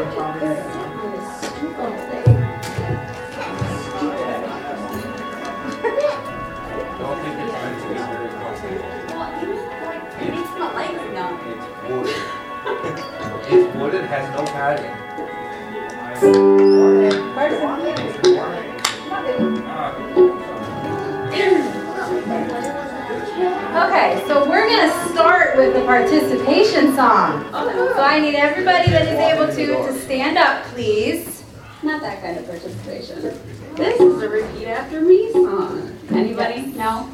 It's wood, it has no padding. Okay, so we're going to start with the participation song. So I need everybody that is able to stand up, please. Not that kind of participation. This is a repeat after me song. Anybody? No?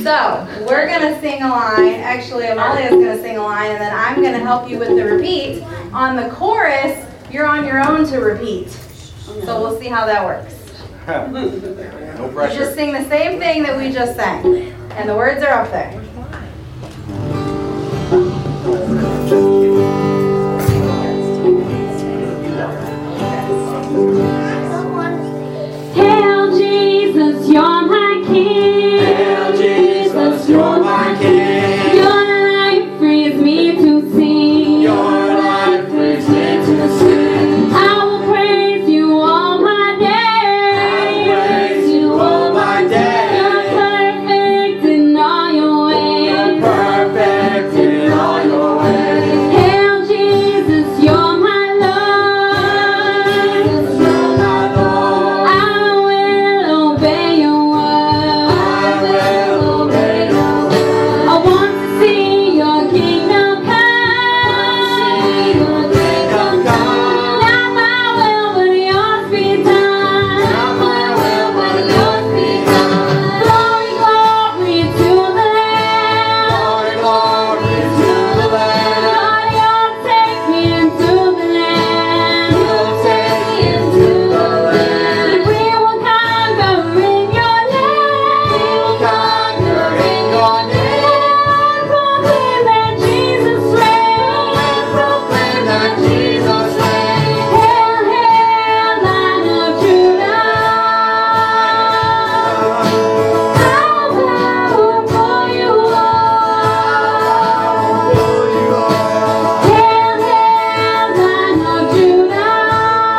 So, we're going to sing a line, actually Amalia's going to sing a line, and then I'm going to help you with the repeat. On the chorus, you're on your own to repeat. So we'll see how that works. No pressure. You just sing the same thing that we just sang, and the words are up there. Hail Jesus, you're my King. Hail Jesus, you're my King. Your life frees me to sing. Your life frees me to sing. I will praise you all my days. I will praise you all my days. You're perfect in all your ways. You're perfect in all your ways. Hail Jesus, you're my Lord. Hail Jesus, you're my Lord. I will obey your word. I want to see your kingdom come. Not my will, but yours be done. Yours be done. Glory, glory to the Lamb. Lord, you'll take me into the land. And we will conquer in your name. And proclaim that Jesus reigns. Hail, hail, Lion of Judah. How powerful you are. Hail, hail, Lion of Judah. How wonderful you are. How wonderful you are. Glory, glory to the Lamb. Lord, you'll take me into the land. We will conquer in your name. Proclaim that Jesus reigns. Hail, hail, Lion of Judah. How powerful you are. Hail, hail, Lion of Judah. How wonderful you are. How wonderful you are.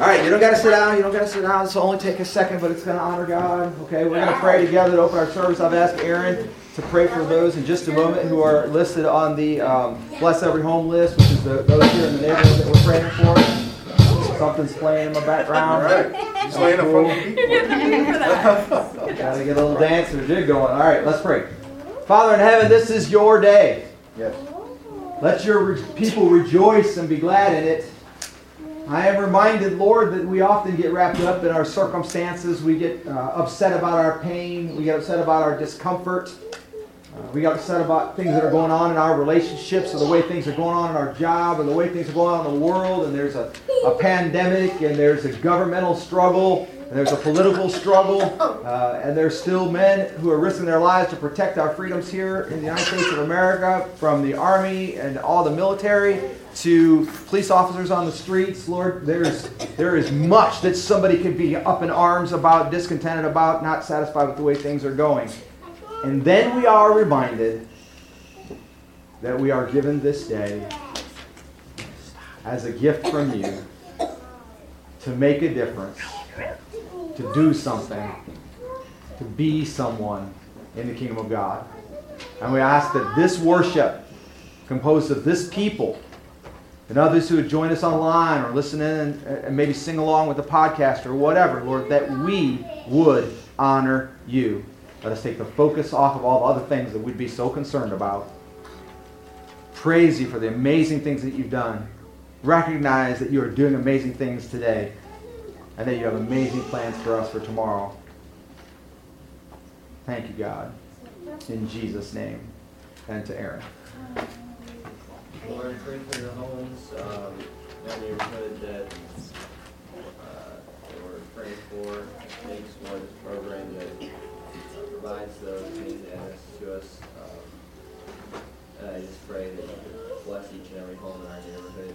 All right, you don't gotta sit down. It's only take a second, but it's going to honor God. Okay, we're going to pray together to open our service. I've asked Aaron to pray for those in just a moment who are listed on the Bless Every Home list, which is those here in the neighborhood that we're praying for. Something's playing in my background. He's laying a phone. Got to get a little dance or jig going. All right, let's pray. Father in heaven, this is your day. Yes. Let your people rejoice and be glad in it. I am reminded, Lord, that we often get wrapped up in our circumstances. We get upset about our pain. We get upset about our discomfort. We get upset about things that are going on in our relationships, or the way things are going on in our job, or the way things are going on in the world. And there's a pandemic, and there's a governmental struggle, and there's a political struggle. And there's still men who are risking their lives to protect our freedoms here in the United States of America, from the Army and all the military to police officers on the streets. Lord, there is much that somebody could be up in arms about, discontented about, not satisfied with the way things are going. And then we are reminded that we are given this day as a gift from you to make a difference, to do something, to be someone in the kingdom of God. And we ask that this worship, composed of this people and others who would join us online or listen in and maybe sing along with the podcast or whatever, Lord, that we would honor you. Let us take the focus off of all the other things that we'd be so concerned about. Praise you for the amazing things that you've done. Recognize that you are doing amazing things today and that you have amazing plans for us for tomorrow. Thank you, God. In Jesus' name. And to Aaron. Lord, pray for your homes that neighborhood that we're praying for. Thanks for this program that provides those things to us. I just pray that you bless each and every home in our neighborhood.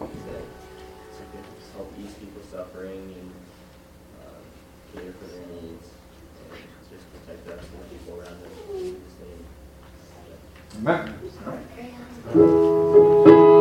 That you can help ease people's suffering and cater for their needs. And just protect us and the people around us. In Jesus' name. Amen. Amen.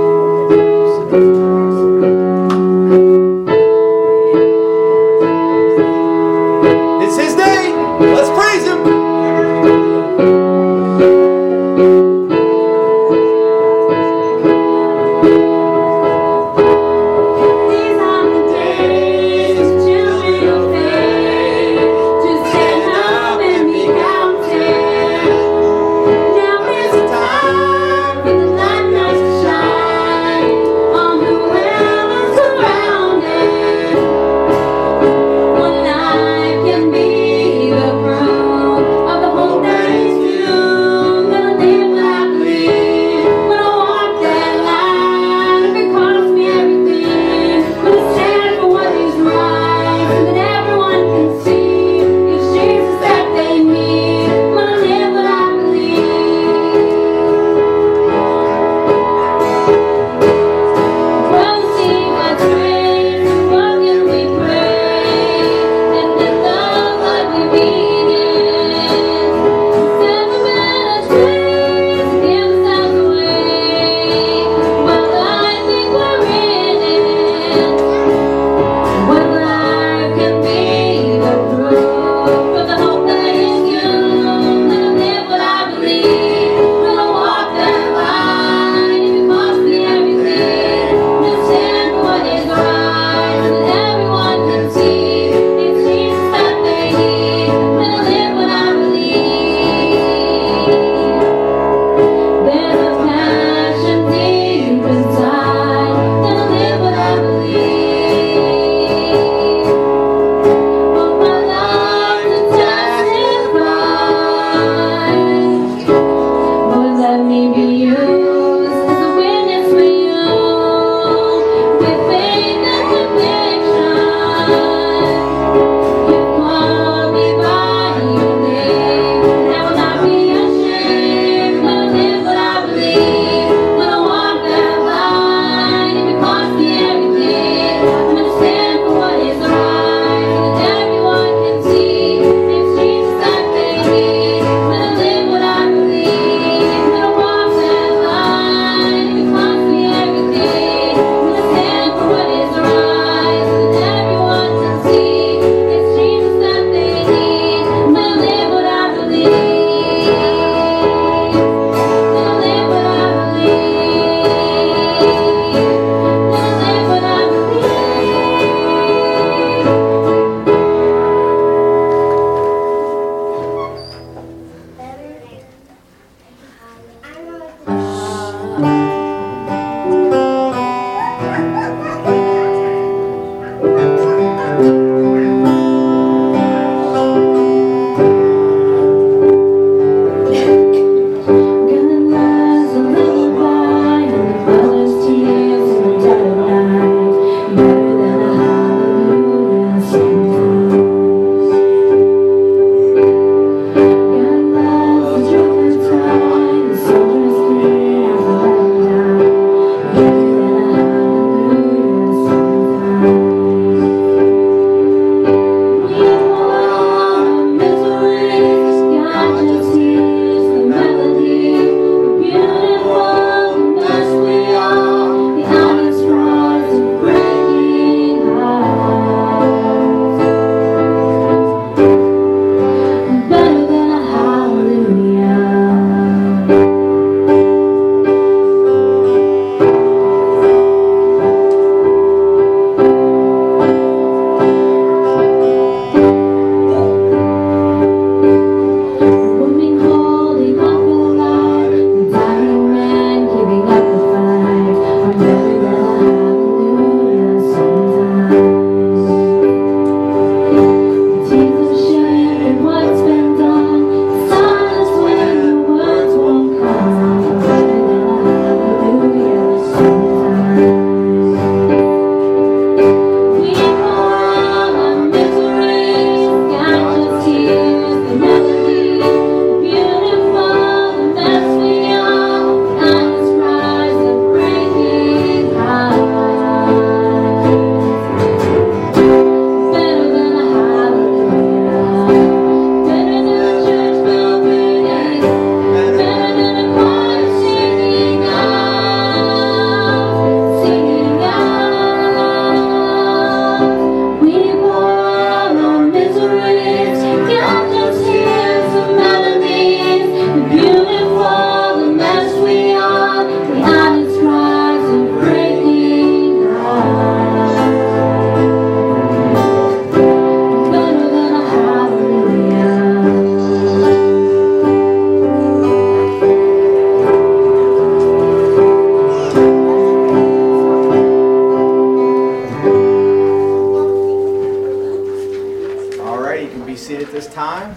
seated at this time.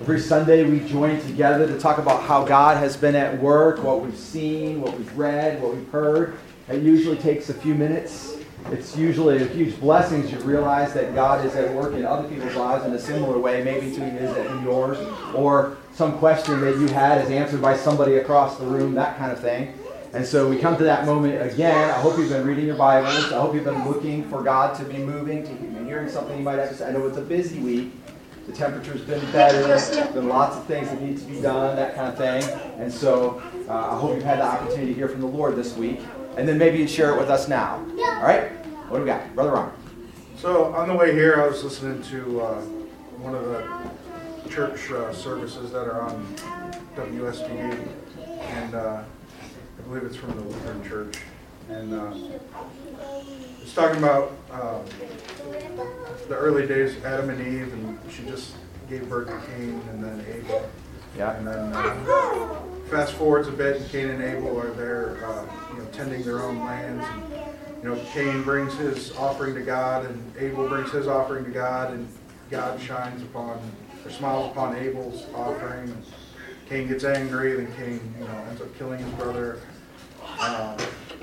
Every Sunday we join together to talk about how God has been at work, what we've seen, what we've read, what we've heard. It usually takes a few minutes. It's usually a huge blessing as you realize that God is at work in other people's lives in a similar way, maybe to He is in yours, or some question that you had is answered by somebody across the room, that kind of thing. And so we come to that moment again. I hope you've been reading your Bibles. I hope you've been looking for God to be moving, to be hearing something you might have to say. I know it's a busy week. The temperature's been better, there's been lots of things that need to be done, that kind of thing. And so I hope you've had the opportunity to hear from the Lord this week. And then maybe you share it with us now. All right? What do we got? Brother Ron. So on the way here, I was listening to one of the church services that are on WSB. And I believe it's from the Lutheran Church. And it's talking about the early days of Adam and Eve, and she just gave birth to Cain and then Abel. Yeah. And then fast forwards a bit, and Cain and Abel are there, tending their own lands. And, Cain brings his offering to God, and Abel brings his offering to God, and God shines upon or smiles upon Abel's offering. And Cain gets angry, and then Cain, ends up killing his brother.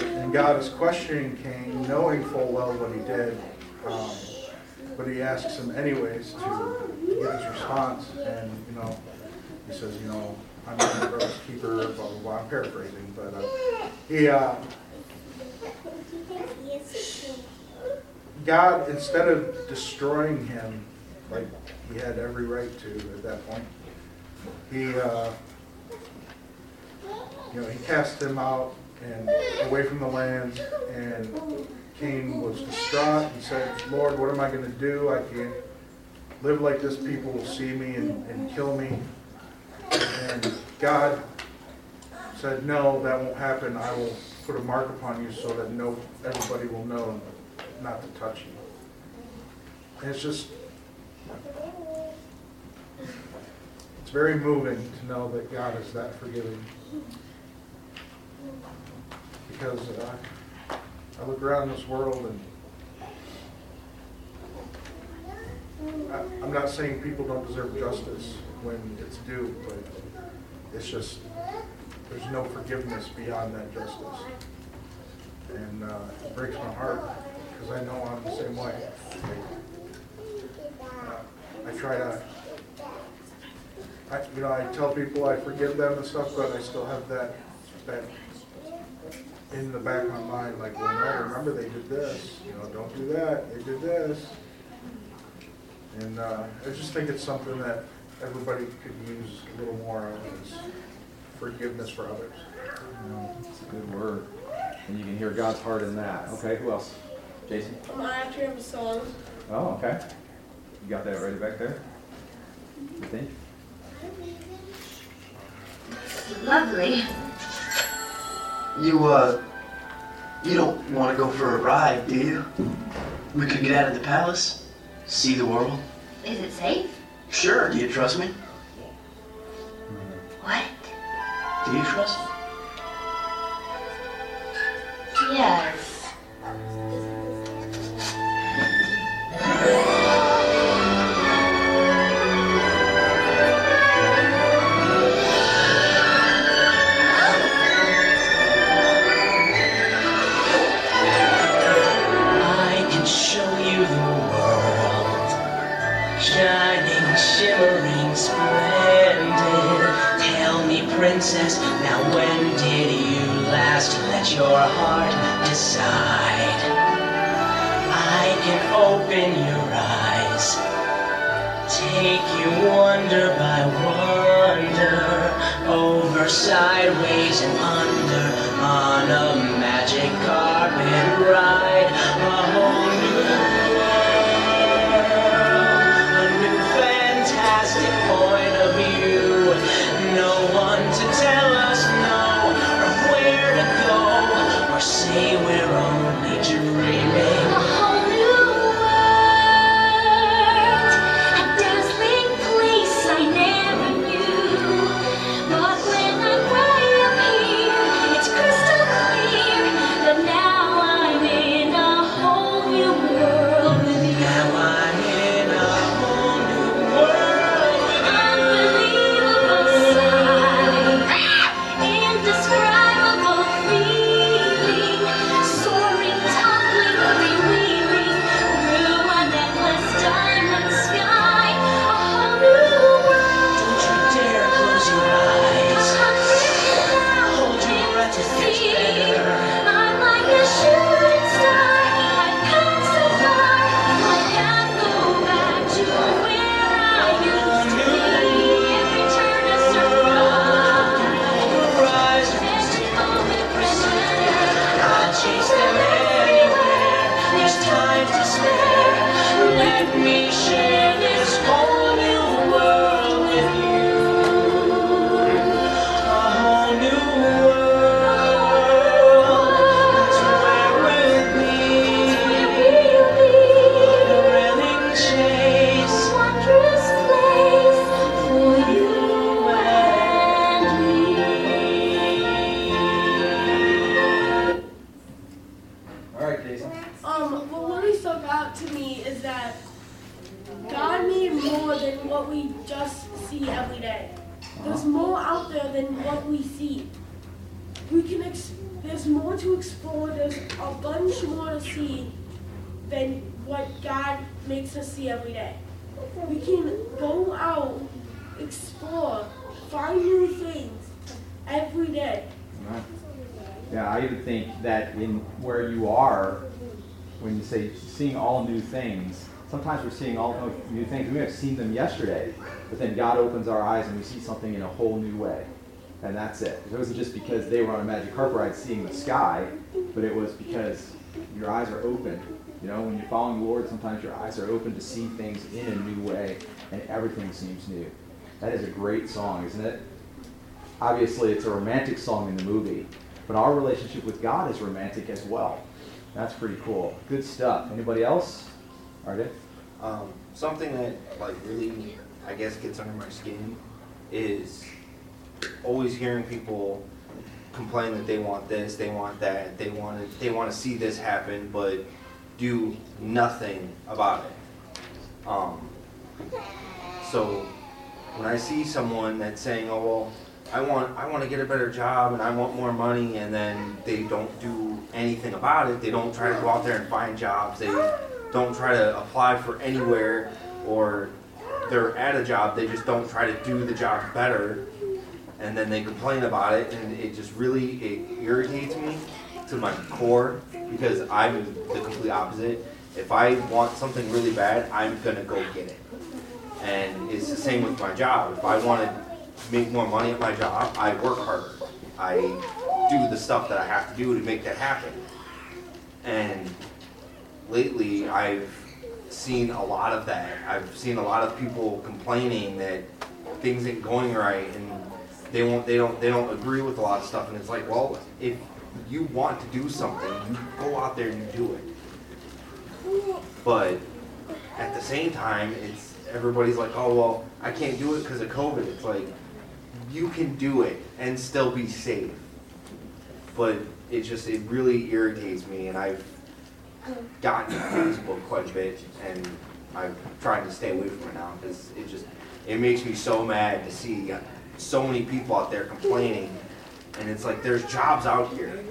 And God is questioning Cain, knowing full well what he did, but he asks him anyways to get his response. And, he says, I'm not my brother's keeper, blah, blah, blah. I'm paraphrasing, but God, instead of destroying him, like he had every right to at that point, he cast him out and away from the land, and Cain was distraught and said, Lord, what am I going to do? I can't live like this. People will see me and kill me. And God said, no, that won't happen. I will put a mark upon you so that everybody will know not to touch you. And it's very moving to know that God is that forgiving. Because I look around this world, and I'm not saying people don't deserve justice when it's due, but it's just there's no forgiveness beyond that justice. And it breaks my heart, because I know I'm the same way. I try to, I tell people I forgive them and stuff, but I still have that in the back of my mind, like, well, no, remember they did this, don't do that, they did this. And I just think it's something that everybody could use a little more of, is forgiveness for others. That's a good word. And you can hear God's heart in that. Okay, who else? Jason? I'm after him a song. Oh, okay. You got that ready back there? You think? Lovely. You don't want to go for a ride, do you? We could get out of the palace, see the world. Is it safe? Sure. Do you trust me? What? Do you trust me? Yes. Princess, now when did you last let your heart decide? I can open your eyes, take you wonder by wonder, over, sideways, and under, on a magic carpet ride, a whole new world, a new fantastic point of view, no one to tell us no, or where to go, or say we're only dreaming. A whole new world, a dazzling place I never knew. But when I'm way up here, it's crystal clear that now I'm in Seeing all new things. Sometimes we're seeing all new things. We may have seen them yesterday, but then God opens our eyes and we see something in a whole new way. And that's it. It wasn't just because they were on a magic carpet ride seeing the sky, but it was because your eyes are open. You know, when you're following the Lord, sometimes your eyes are open to see things in a new way, and everything seems new. That is a great song, isn't it? Obviously, it's a romantic song in the movie, but our relationship with God is romantic as well. That's pretty cool. Good stuff. Anybody else? Ardith? Something that really, I guess, gets under my skin is always hearing people complain that they want this, they want that, they want to see this happen, but do nothing about it. So when I see someone that's saying, "Oh well, I want to get a better job and I want more money," and then they don't do anything about it. They don't try to go out there and find jobs. They don't try to apply for anywhere, or they're at a job. They just don't try to do the job better, and then they complain about it, and it just really, it irritates me to my core, because I'm the complete opposite. If I want something really bad, I'm going to go get it. And it's the same with my job. If I want to make more money at my job, I work harder. I do the stuff that I have to do to make that happen. And lately, I've seen a lot of that. I've seen a lot of people complaining that things ain't going right, and they don't agree with a lot of stuff. And it's like, well, if you want to do something, you go out there and you do it. But at the same time, it's everybody's like, "Oh well, I can't do it because of COVID." It's like, you can do it and still be safe. But it just, it really irritates me, and I've gotten to Facebook quite a bit, and I'm trying to stay away from it now, because it makes me so mad to see so many people out there complaining. And it's like, there's jobs out here.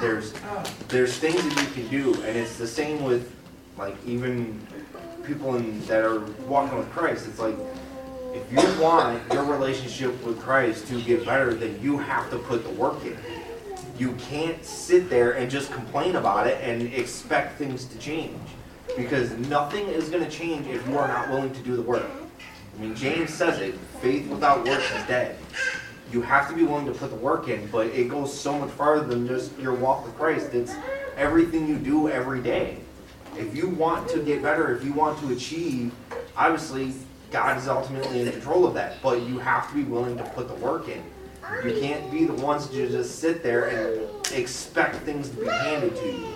There's things that you can do, and it's the same with even people that are walking with Christ. It's like, if you want your relationship with Christ to get better, then you have to put the work in. You can't sit there and just complain about it and expect things to change, because nothing is going to change if you are not willing to do the work. I mean, James says it, faith without works is dead. You have to be willing to put the work in, but it goes so much farther than just your walk with Christ. It's everything you do every day. If you want to get better, if you want to achieve, obviously God is ultimately in control of that, but you have to be willing to put the work in. You can't be the ones to just sit there and expect things to be handed to you.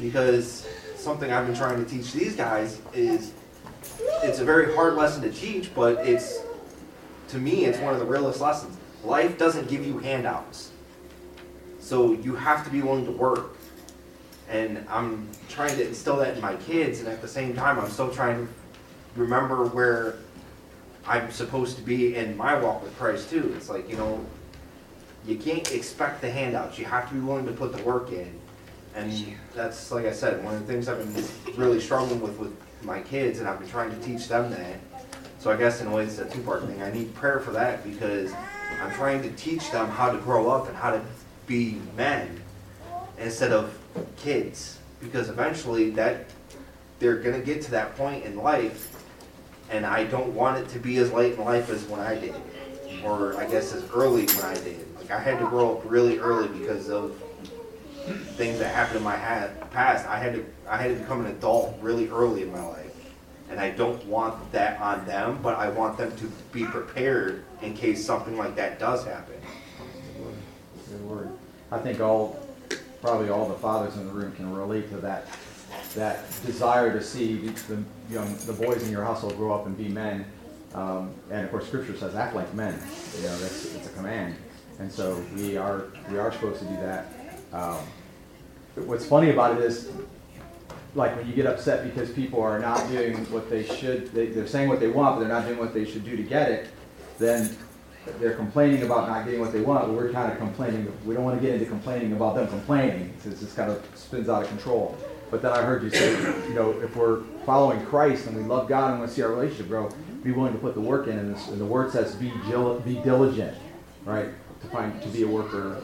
Because something I've been trying to teach these guys is, it's a very hard lesson to teach, but it's, to me, it's one of the realest lessons. Life doesn't give you handouts. So you have to be willing to work. And I'm trying to instill that in my kids, and at the same time, I'm still trying to remember where I'm supposed to be in my walk with Christ, too. It's like, you can't expect the handouts. You have to be willing to put the work in. And that's, like I said, one of the things I've been really struggling with my kids, and I've been trying to teach them that. So I guess in a way it's a two-part thing. I need prayer for that, because I'm trying to teach them how to grow up and how to be men instead of kids, because eventually that they're going to get to that point in life, and I don't want it to be as late in life as when I did, or I guess as early when I did. I had to grow up really early because of things that happened in my past, I had to become an adult really early in my life. And I don't want that on them, but I want them to be prepared in case something like that does happen. Good word. I think probably all the fathers in the room can relate to that desire to see the boys in your household grow up and be men. And of course, Scripture says, "Act like men." You know, it's a command, and so we are supposed to do that. What's funny about it is, like when you get upset because people are not doing what they should, they're saying what they want, but they're not doing what they should do to get it, then they're complaining about not getting what they want, but we're kind of complaining. We don't want to get into complaining about them complaining. It just kind of spins out of control. But then I heard you say, if we're following Christ and we love God and want to see our relationship grow, be willing to put the work in. And the word says, be diligent, right? To be a worker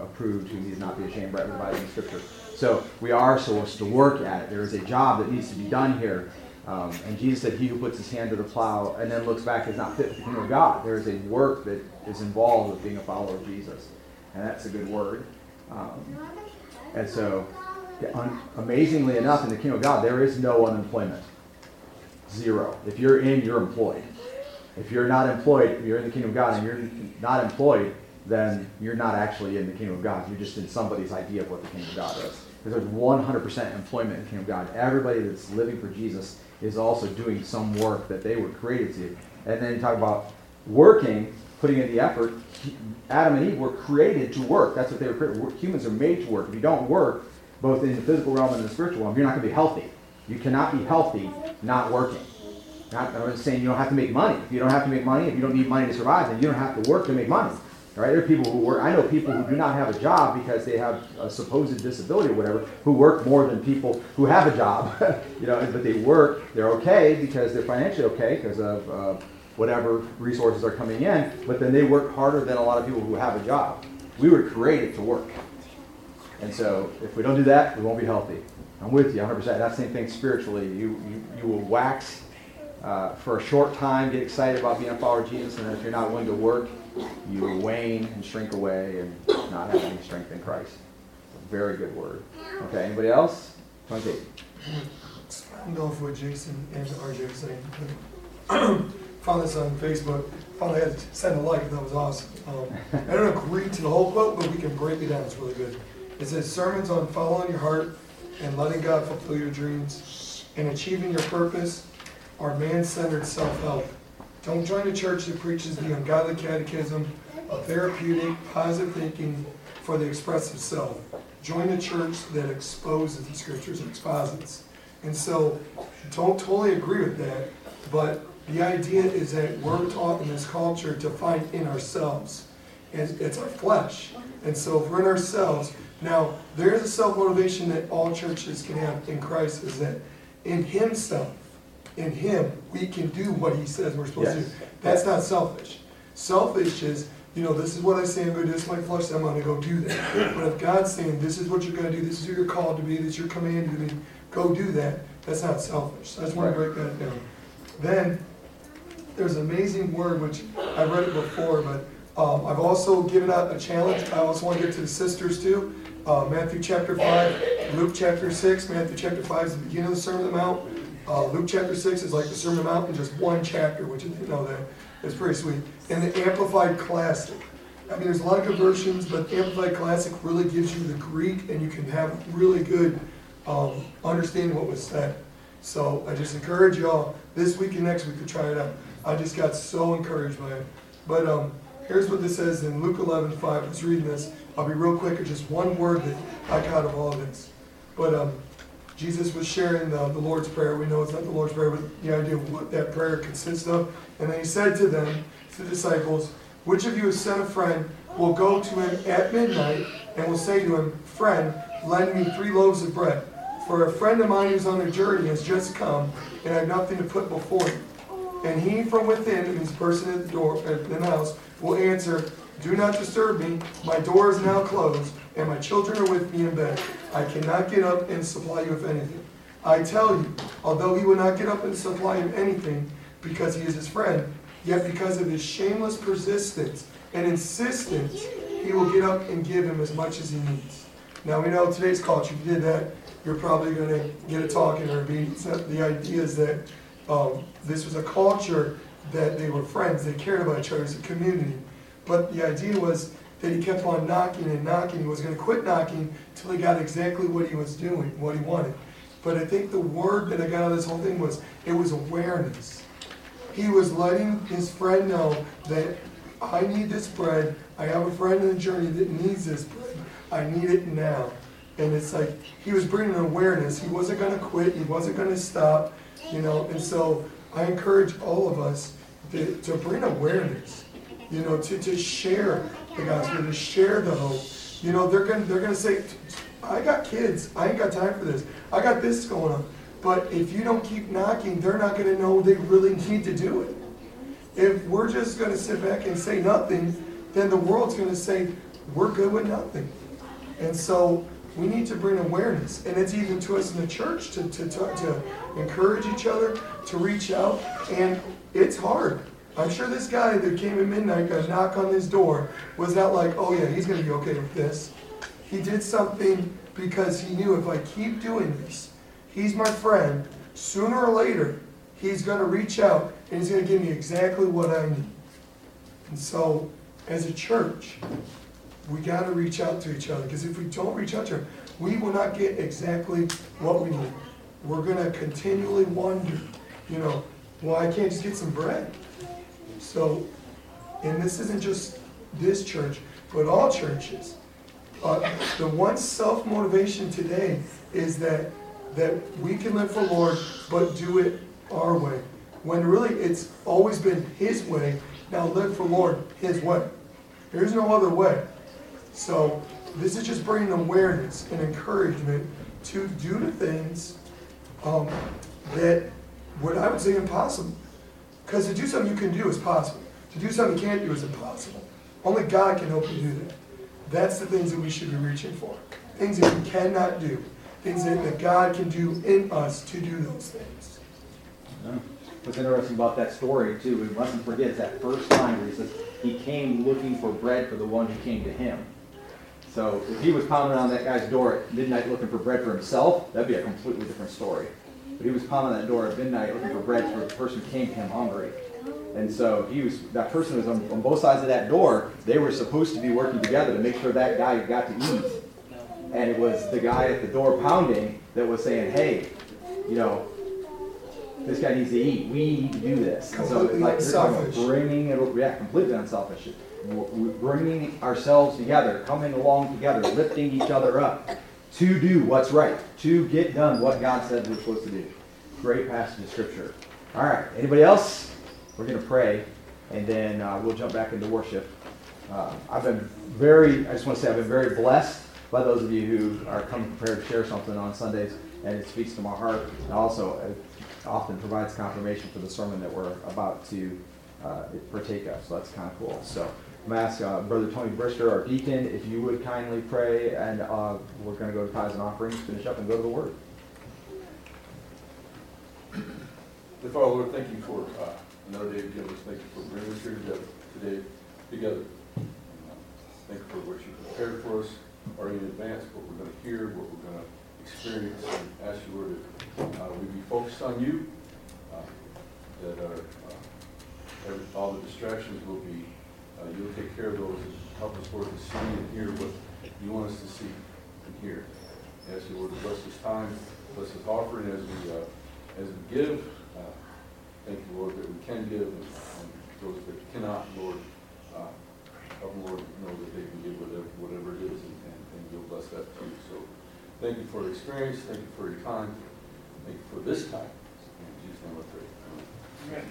approved, who needs not be ashamed by everybody in Scripture. So we are supposed to work at it. There is a job that needs to be done here. And Jesus said, he who puts his hand to the plow and then looks back is not fit for the kingdom of God. There is a work that is involved with being a follower of Jesus. And that's a good word. And so, amazingly enough, in the kingdom of God, there is no unemployment. Zero. If you're in, you're employed. If you're not employed, you're in the kingdom of God, and you're not employed, then you're not actually in the kingdom of God. You're just in somebody's idea of what the kingdom of God is. Because there's 100% employment in the kingdom of God. Everybody that's living for Jesus is also doing some work that they were created to do. And then you talk about working, putting in the effort. Adam and Eve were created to work. That's what they were created. Humans are made to work. If you don't work, both in the physical realm and the spiritual realm, you're not going to be healthy. You cannot be healthy not working. I'm not saying you don't have to make money. If you don't have to make money, if you don't need money to survive, then you don't have to work to make money. Right? There are people who work. I know people who do not have a job because they have a supposed disability or whatever, who work more than people who have a job. But they work. They're okay because they're financially okay because of whatever resources are coming in. But then they work harder than a lot of people who have a job. We were created to work, and so if we don't do that, we won't be healthy. I'm with you 100%. That's the same thing spiritually. You will wax for a short time, get excited about being a follower of Jesus, and then if you're not willing to work, you will wane and shrink away and not have any strength in Christ. It's a very good word. Okay, anybody else? Monty. I'm going for what Jason and RJ are saying. Found this on Facebook. Finally had to send a like. That was awesome. I don't agree to the whole quote, but we can break it down. It's really good. It says, sermons on following your heart and letting God fulfill your dreams and achieving your purpose are man-centered self-help. Don't join a church that preaches the ungodly catechism of therapeutic, positive thinking for the expressive self. Join a church that exposes the scriptures and exposits. And so, don't totally agree with that, but the idea is that we're taught in this culture to find in ourselves. And it's our flesh. And so, if we're in ourselves, now, there is a self-motivation that all churches can have in Christ, is that in himself, in him, we can do what he says we're supposed to do. That's not selfish. Selfish is, this is what I say I'm going to do. This is my flesh, so I'm going to go do that. But if God's saying, this is what you're going to do, this is who you're called to be, this is your command to be, go do that, that's not selfish. So I just want to break that down. Then, there's an amazing word, which I read it before, but I've also given out a challenge. I also want to get to the sisters, too. Matthew chapter 5, Luke chapter 6. Matthew chapter 5 is the beginning of the Sermon on the Mount. Luke chapter 6 is like the Sermon on the Mount in just one chapter, which I didn't know that. It's pretty sweet. And the Amplified Classic. I mean, there's a lot of good versions, but the Amplified Classic really gives you the Greek, and you can have really good understanding what was said. So I just encourage y'all this week and next week to try it out. I just got so encouraged by it. But here's what this says in Luke 11:5. I was reading this. I'll be real quick. It's just one word that I caught of all of this. But Jesus was sharing the Lord's Prayer. We know it's not the Lord's Prayer, but the idea of what that prayer consists of. And then he said to them, to the disciples, which of you has sent a friend will go to him at midnight and will say to him, friend, lend me 3 loaves of bread. For a friend of mine who's on a journey has just come, and I have nothing to put before him. And he from within, this person at the door, at the house, will answer, do not disturb me, my door is now closed, and my children are with me in bed. I cannot get up and supply you with anything. I tell you, although he will not get up and supply him anything, because he is his friend, yet because of his shameless persistence and insistence, he will get up and give him as much as he needs. Now we know today's culture, if you did that, you're probably going to get a talking or be set. The idea is that this was a culture that they were friends, they cared about each other as a community. But the idea was that he kept on knocking and knocking. He was going to quit knocking until he got exactly what he was doing, what he wanted. But I think the word that I got out of this whole thing was, it was awareness. He was letting his friend know that I need this bread. I have a friend in the journey that needs this bread. I need it now. And it's like, he was bringing awareness. He wasn't going to quit. He wasn't going to stop, you know. And so I encourage all of us to bring awareness, you know, to share the gospel, to share the hope. You know, they're gonna say, I got kids. I ain't got time for this. I got this going on. But if you don't keep knocking, they're not going to know they really need to do it. If we're just going to sit back and say nothing, then the world's going to say, we're good with nothing. And so we need to bring awareness. And it's even to us in the church to encourage each other, to reach out. And it's hard. I'm sure this guy that came at midnight, got a knock on his door, was not like, oh yeah, he's going to be okay with this. He did something because he knew, if I keep doing this, he's my friend, sooner or later, he's going to reach out and he's going to give me exactly what I need. And so, as a church, we got to reach out to each other, because if we don't reach out to each other, we will not get exactly what we need. We're going to continually wonder, you know, well, I can't just get some bread. So, and this isn't just this church, but all churches. The one self-motivation today is that we can live for the Lord, but do it our way. When really it's always been His way, now live for the Lord His way. There's no other way. So this is just bringing awareness and encouragement to do the things that what I would say impossible. Because to do something you can do is possible. To do something you can't do is impossible. Only God can help you do that. That's the things that we should be reaching for. Things that we cannot do. Things that God can do in us to do those things. Yeah. What's interesting about that story, too, we mustn't forget, is that first line where he says, he came looking for bread for the one who came to him. So if he was pounding on that guy's door at midnight looking for bread for himself, that'd be a completely different story. But he was pounding that door at midnight looking for bread for the person who came to him hungry. And so that person was on both sides of that door. They were supposed to be working together to make sure that guy got to eat. And it was the guy at the door pounding that was saying, hey, you know, this guy needs to eat. We need to do this. Completely unselfish. Completely unselfish. We're bringing ourselves together, coming along together, lifting each other up to do what's right, to get done what God said we're supposed to do. Great passage of Scripture. All right. Anybody else? We're going to pray, and then we'll jump back into worship. I've been very blessed by those of you who are coming prepared to share something on Sundays, and it speaks to my heart, and also it often provides confirmation for the sermon that we're about to partake of, so that's kind of cool. So I'm going to ask Brother Tony Brister, our deacon, if you would kindly pray, and we're going to go to tithes and offerings, finish up, and go to the Word. Dear Father, Lord, thank you for another day of giving us. Thank you for bringing us here together. Thank you for what you prepared for us already in advance, what we're going to hear, what we're going to experience, and ask you, Lord, that we be focused on you, that all the distractions will be, you'll take care of those, and help us, Lord, to see and hear what you want us to see and hear. And ask you, Lord, to bless this time, bless this offering as we give. Thank you, Lord, that we can give, and those that cannot, Lord, help Lord know that they can give whatever it is, and you'll bless that too. So thank you for your experience. Thank you for your time. Thank you for this time. In Jesus' name I pray. Amen.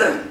Oh.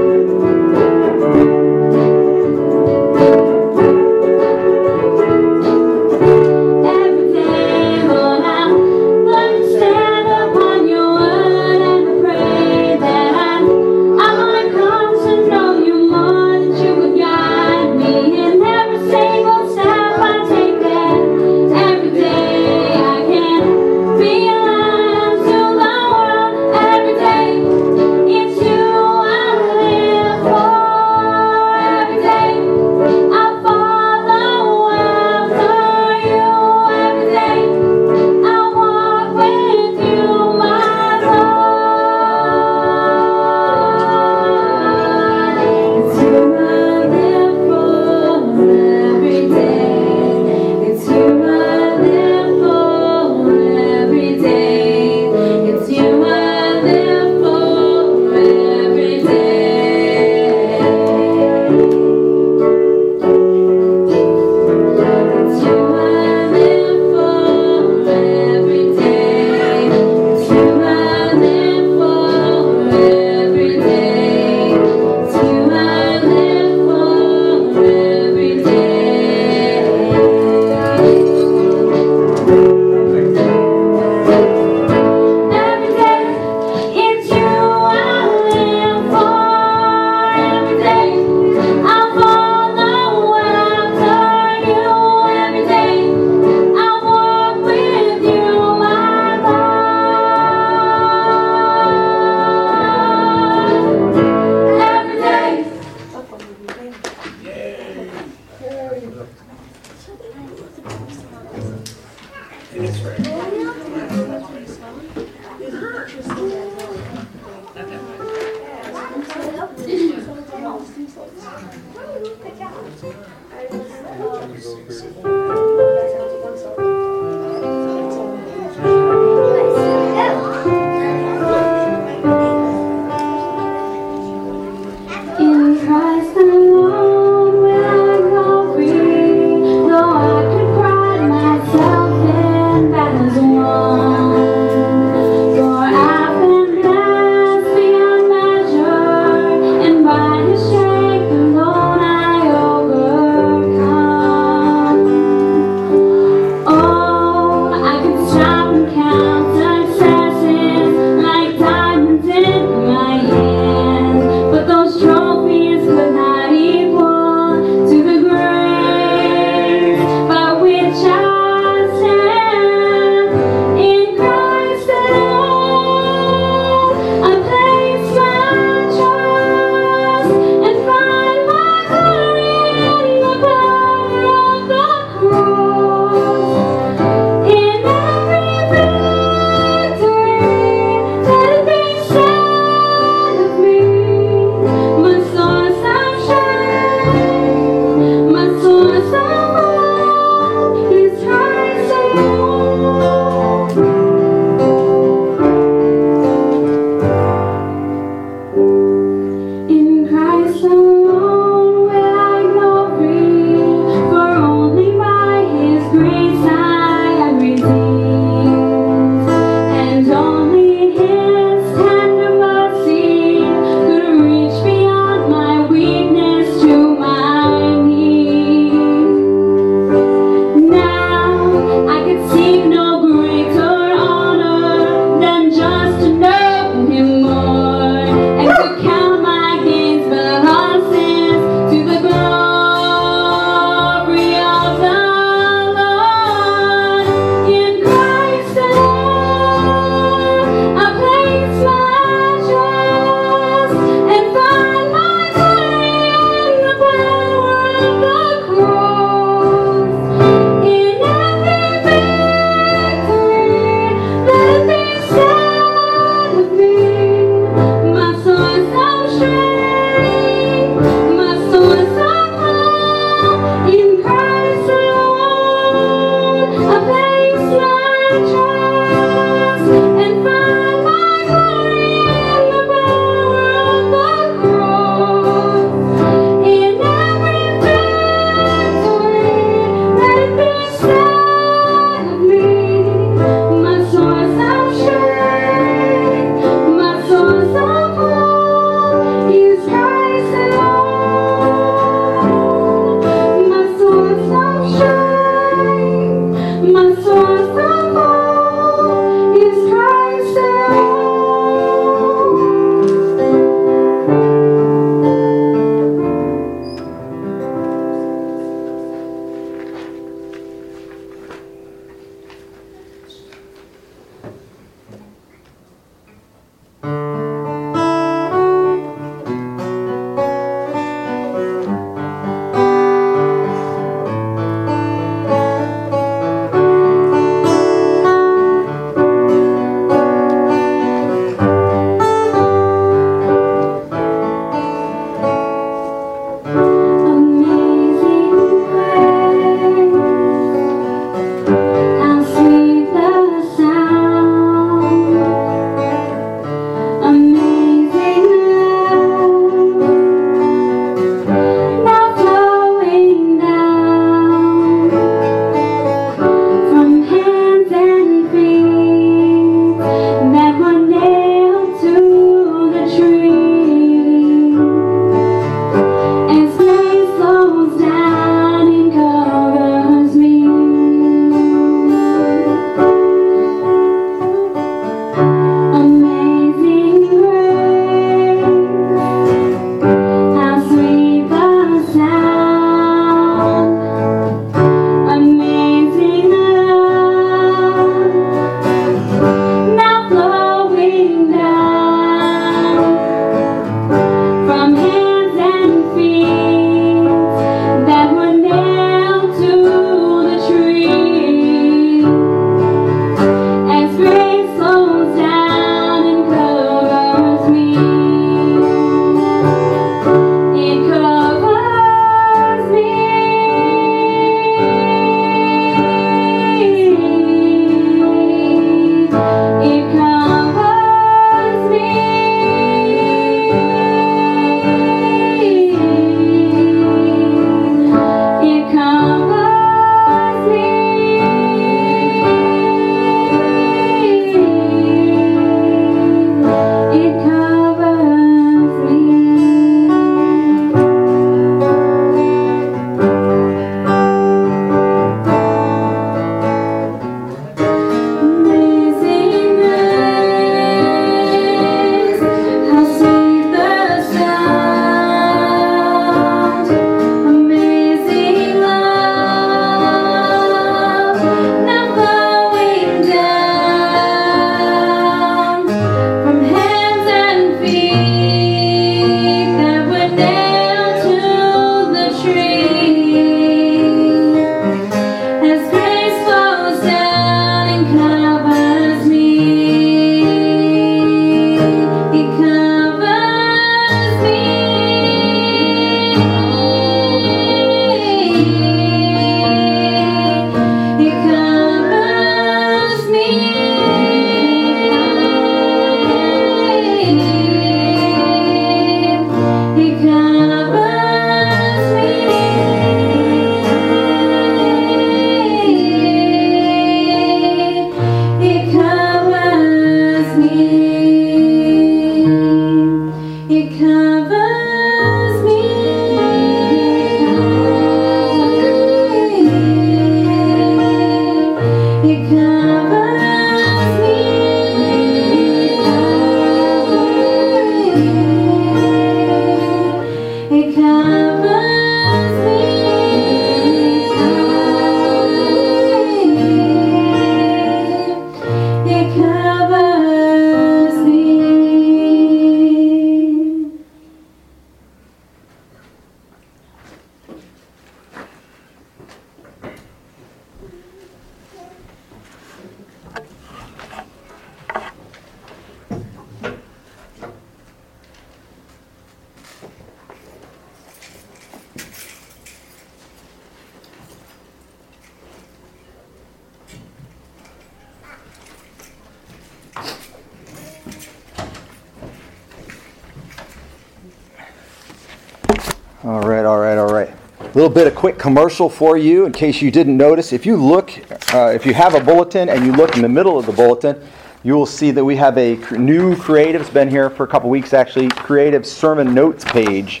little bit of quick commercial for you in case you didn't notice. If you look, if you have a bulletin and you look in the middle of the bulletin, you will see that we have a new creative, it's been here for a couple weeks actually, creative sermon notes page.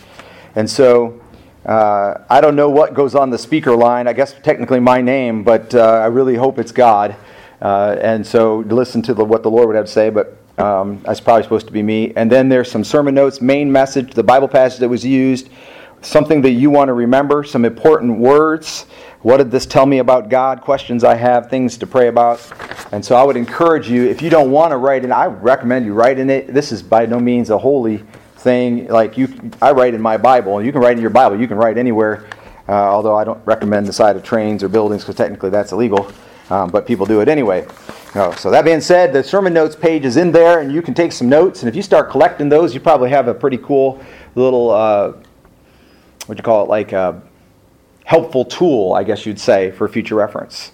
And so I don't know what goes on the speaker line. I guess technically my name, but I really hope it's God. And so listen to what the Lord would have to say, but that's probably supposed to be me. And then there's some sermon notes, main message, the Bible passage that was used, something that you want to remember, some important words. What did this tell me about God? Questions I have, things to pray about. And so I would encourage you, if you don't want to write in, I recommend you write in it. This is by no means a holy thing. Like I write in my Bible. You can write in your Bible. You can write anywhere, although I don't recommend the side of trains or buildings because technically that's illegal. But people do it anyway. So that being said, the sermon notes page is in there, and you can take some notes. And if you start collecting those, you probably have a pretty cool little, helpful tool, I guess you'd say, for future reference.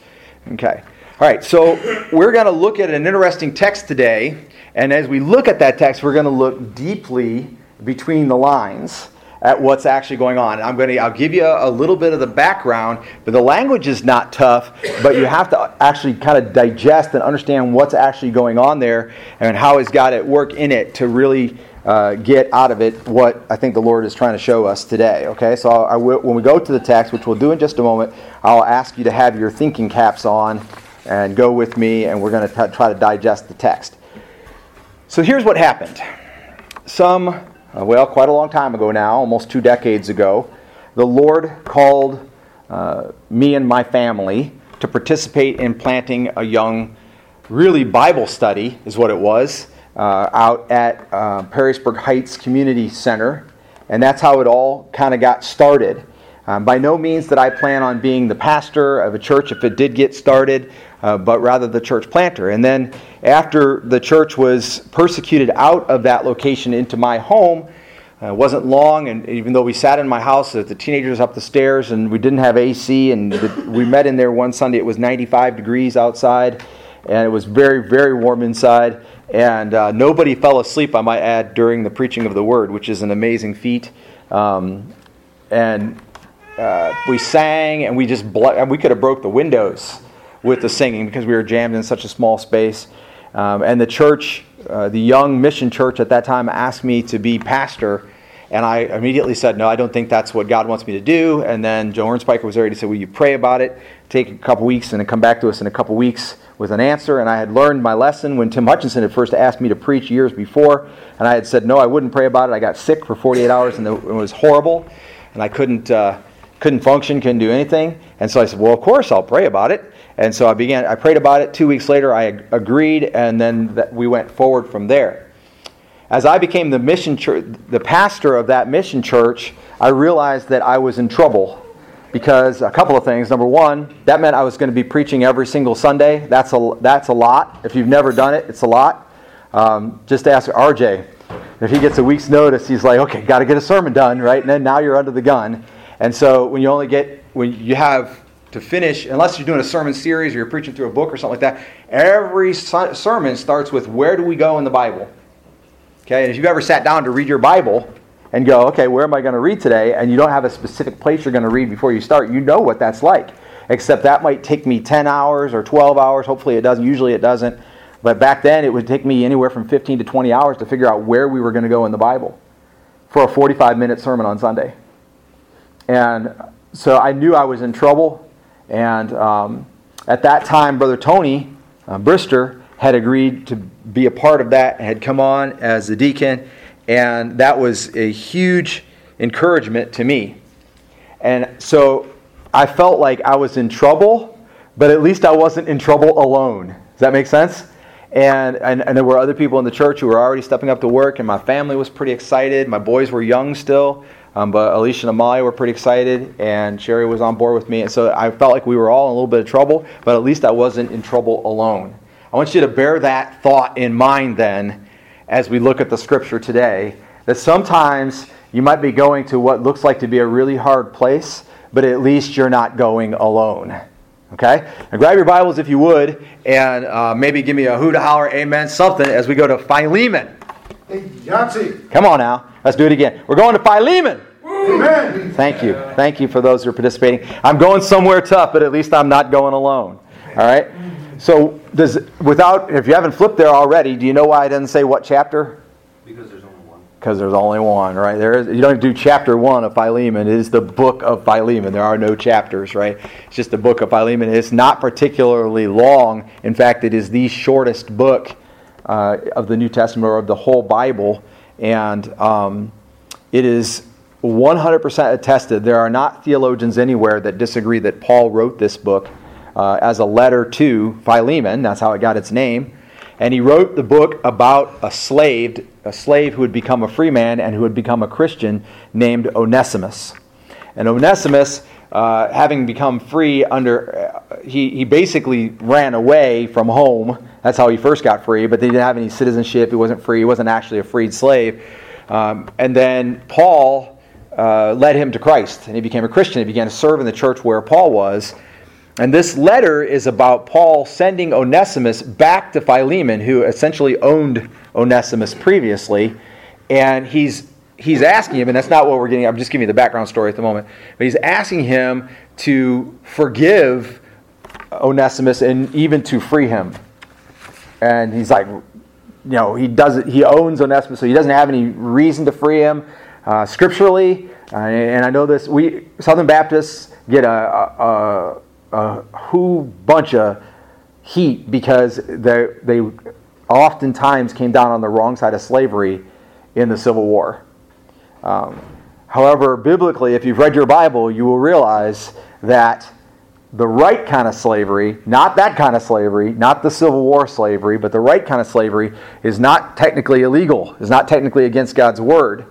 Okay. All right, so we're going to look at an interesting text today. And as we look at that text, we're going to look deeply between the lines at what's actually going on. And I'll give you a little bit of the background, but the language is not tough, but you have to actually kind of digest and understand what's actually going on there and how is God at work in it to really get out of it what I think the Lord is trying to show us today. Okay, so when we go to the text, which we'll do in just a moment, I'll ask you to have your thinking caps on and go with me, and we're going to try to digest the text. So here's what happened. Quite a long time ago now, almost 2 decades ago, the Lord called me and my family to participate in planting a young, really Bible study is what it was, out at Perrysburg Heights Community Center. And that's how it all kind of got started. By no means that I plan on being the pastor of a church if it did get started, but rather the church planter. And then after the church was persecuted out of that location into my home, it wasn't long, and even though we sat in my house, the teenagers up the stairs, and we didn't have AC, and we met in there one Sunday. It was 95 degrees outside, and it was very, very warm inside, and nobody fell asleep, I might add, during the preaching of the Word, which is an amazing feat. We sang, and we could have broke the windows with the singing because we were jammed in such a small space. And the church, the young mission church at that time, asked me to be pastor. And I immediately said, no, I don't think that's what God wants me to do. And then Joe Hornspiker was there to say, will you pray about it? Take a couple weeks and then come back to us in a couple weeks with an answer. And I had learned my lesson when Tim Hutchinson had first asked me to preach years before. And I had said, no, I wouldn't pray about it. I got sick for 48 hours and it was horrible. And I couldn't function, couldn't do anything. And so I said, well, of course, I'll pray about it. And so I prayed about it. 2 weeks later, I agreed, and then we went forward from there. As I became the pastor of that mission church, I realized that I was in trouble because a couple of things. Number one, that meant I was going to be preaching every single Sunday. That's a lot. If you've never done it, it's a lot. Just ask RJ. If he gets a week's notice, he's like, okay, got to get a sermon done, right? And then now you're under the gun. And so when you have to finish, unless you're doing a sermon series or you're preaching through a book or something like that, every sermon starts with, where do we go in the Bible? Okay, and if you've ever sat down to read your Bible and go, okay, where am I going to read today? And you don't have a specific place you're going to read before you start, you know what that's like. Except that might take me 10 hours or 12 hours. Hopefully it doesn't. Usually it doesn't. But back then it would take me anywhere from 15 to 20 hours to figure out where we were going to go in the Bible for a 45-minute sermon on Sunday. And so I knew I was in trouble. And at that time, Brother Tony Brister had agreed to be a part of that and had come on as the deacon. And that was a huge encouragement to me. And so I felt like I was in trouble, but at least I wasn't in trouble alone. Does that make sense? And there were other people in the church who were already stepping up to work, and my family was pretty excited. My boys were young still. But Alicia and Amalia were pretty excited, and Sherry was on board with me. And so I felt like we were all in a little bit of trouble, but at least I wasn't in trouble alone. I want you to bear that thought in mind then as we look at the Scripture today, that sometimes you might be going to what looks like to be a really hard place, but at least you're not going alone. Okay? Now grab your Bibles if you would, and maybe give me a hoot, a holler, amen, something as we go to Philemon. Hey, Yahtzee. Come on now. Let's do it again. We're going to Philemon. Woo! Amen. Thank you. Thank you for those who are participating. I'm going somewhere tough, but at least I'm not going alone. All right? So, if you haven't flipped there already, do you know why it doesn't say what chapter? Because there's only one. Because there's only one, right? You don't do chapter 1 of Philemon. It is the book of Philemon. There are no chapters, right? It's just the book of Philemon. It's not particularly long. In fact, it is the shortest book of the New Testament or of the whole Bible. And it is 100% attested. There are not theologians anywhere that disagree that Paul wrote this book as a letter to Philemon. That's how it got its name. And he wrote the book about a slave who had become a free man and who had become a Christian named Onesimus. And Onesimus, having become free he basically ran away from home. That's how he first got free, but they didn't have any citizenship. He wasn't free. He wasn't actually a freed slave. And then Paul led him to Christ, and he became a Christian. He began to serve in the church where Paul was. And this letter is about Paul sending Onesimus back to Philemon, who essentially owned Onesimus previously. And he's asking him, and that's not what we're getting. I'm just giving you the background story at the moment. But he's asking him to forgive Onesimus and even to free him. And he's like, he doesn't. He owns Onesimus, so he doesn't have any reason to free him scripturally. And I know this. We Southern Baptists get a whole bunch of heat because they oftentimes came down on the wrong side of slavery in the Civil War. However, biblically, if you've read your Bible, you will realize that the right kind of slavery, not that kind of slavery, not the Civil War slavery, but the right kind of slavery is not technically illegal, is not technically against God's word.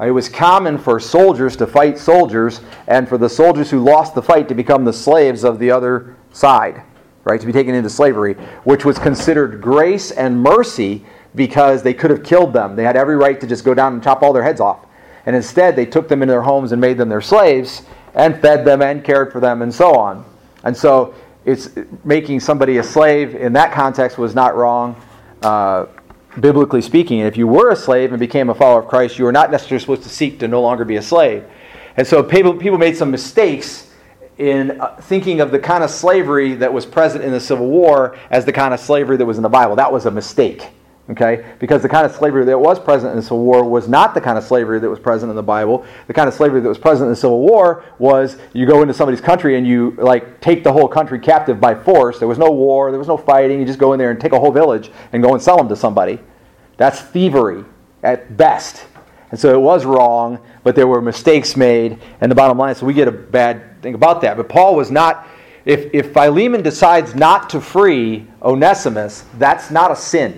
It was common for soldiers to fight soldiers and for the soldiers who lost the fight to become the slaves of the other side, right? To be taken into slavery, which was considered grace and mercy because they could have killed them. They had every right to just go down and chop all their heads off. And instead, they took them into their homes and made them their slaves and fed them and cared for them and so on. And so it's making somebody a slave in that context was not wrong, biblically speaking. And if you were a slave and became a follower of Christ, you were not necessarily supposed to seek to no longer be a slave. And so people made some mistakes in thinking of the kind of slavery that was present in the Civil War as the kind of slavery that was in the Bible. That was a mistake, okay? Because the kind of slavery that was present in the Civil War was not the kind of slavery that was present in the Bible. The kind of slavery that was present in the Civil War was you go into somebody's country and you take the whole country captive by force. There was no war. There was no fighting. You just go in there and take a whole village and go and sell them to somebody. That's thievery at best. And so it was wrong, but there were mistakes made. And the bottom line is we get a bad thing about that. But Paul was not, if Philemon decides not to free Onesimus, that's not a sin.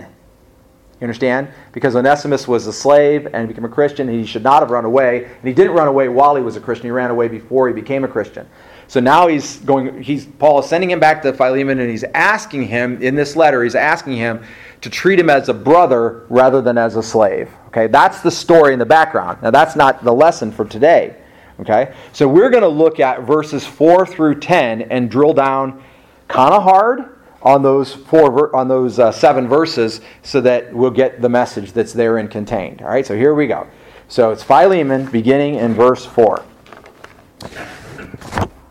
You understand? Because Onesimus was a slave and became a Christian. He should not have run away. And he didn't run away while he was a Christian. He ran away before he became a Christian. So now Paul is sending him back to Philemon, and he's asking him, in this letter, he's asking him to treat him as a brother rather than as a slave. Okay, that's the story in the background. Now that's not the lesson for today. Okay, so we're going to look at verses 4 through 10 and drill down kind of hard on those seven verses so that we'll get the message that's therein contained. All right, so here we go. So it's Philemon beginning in verse 4.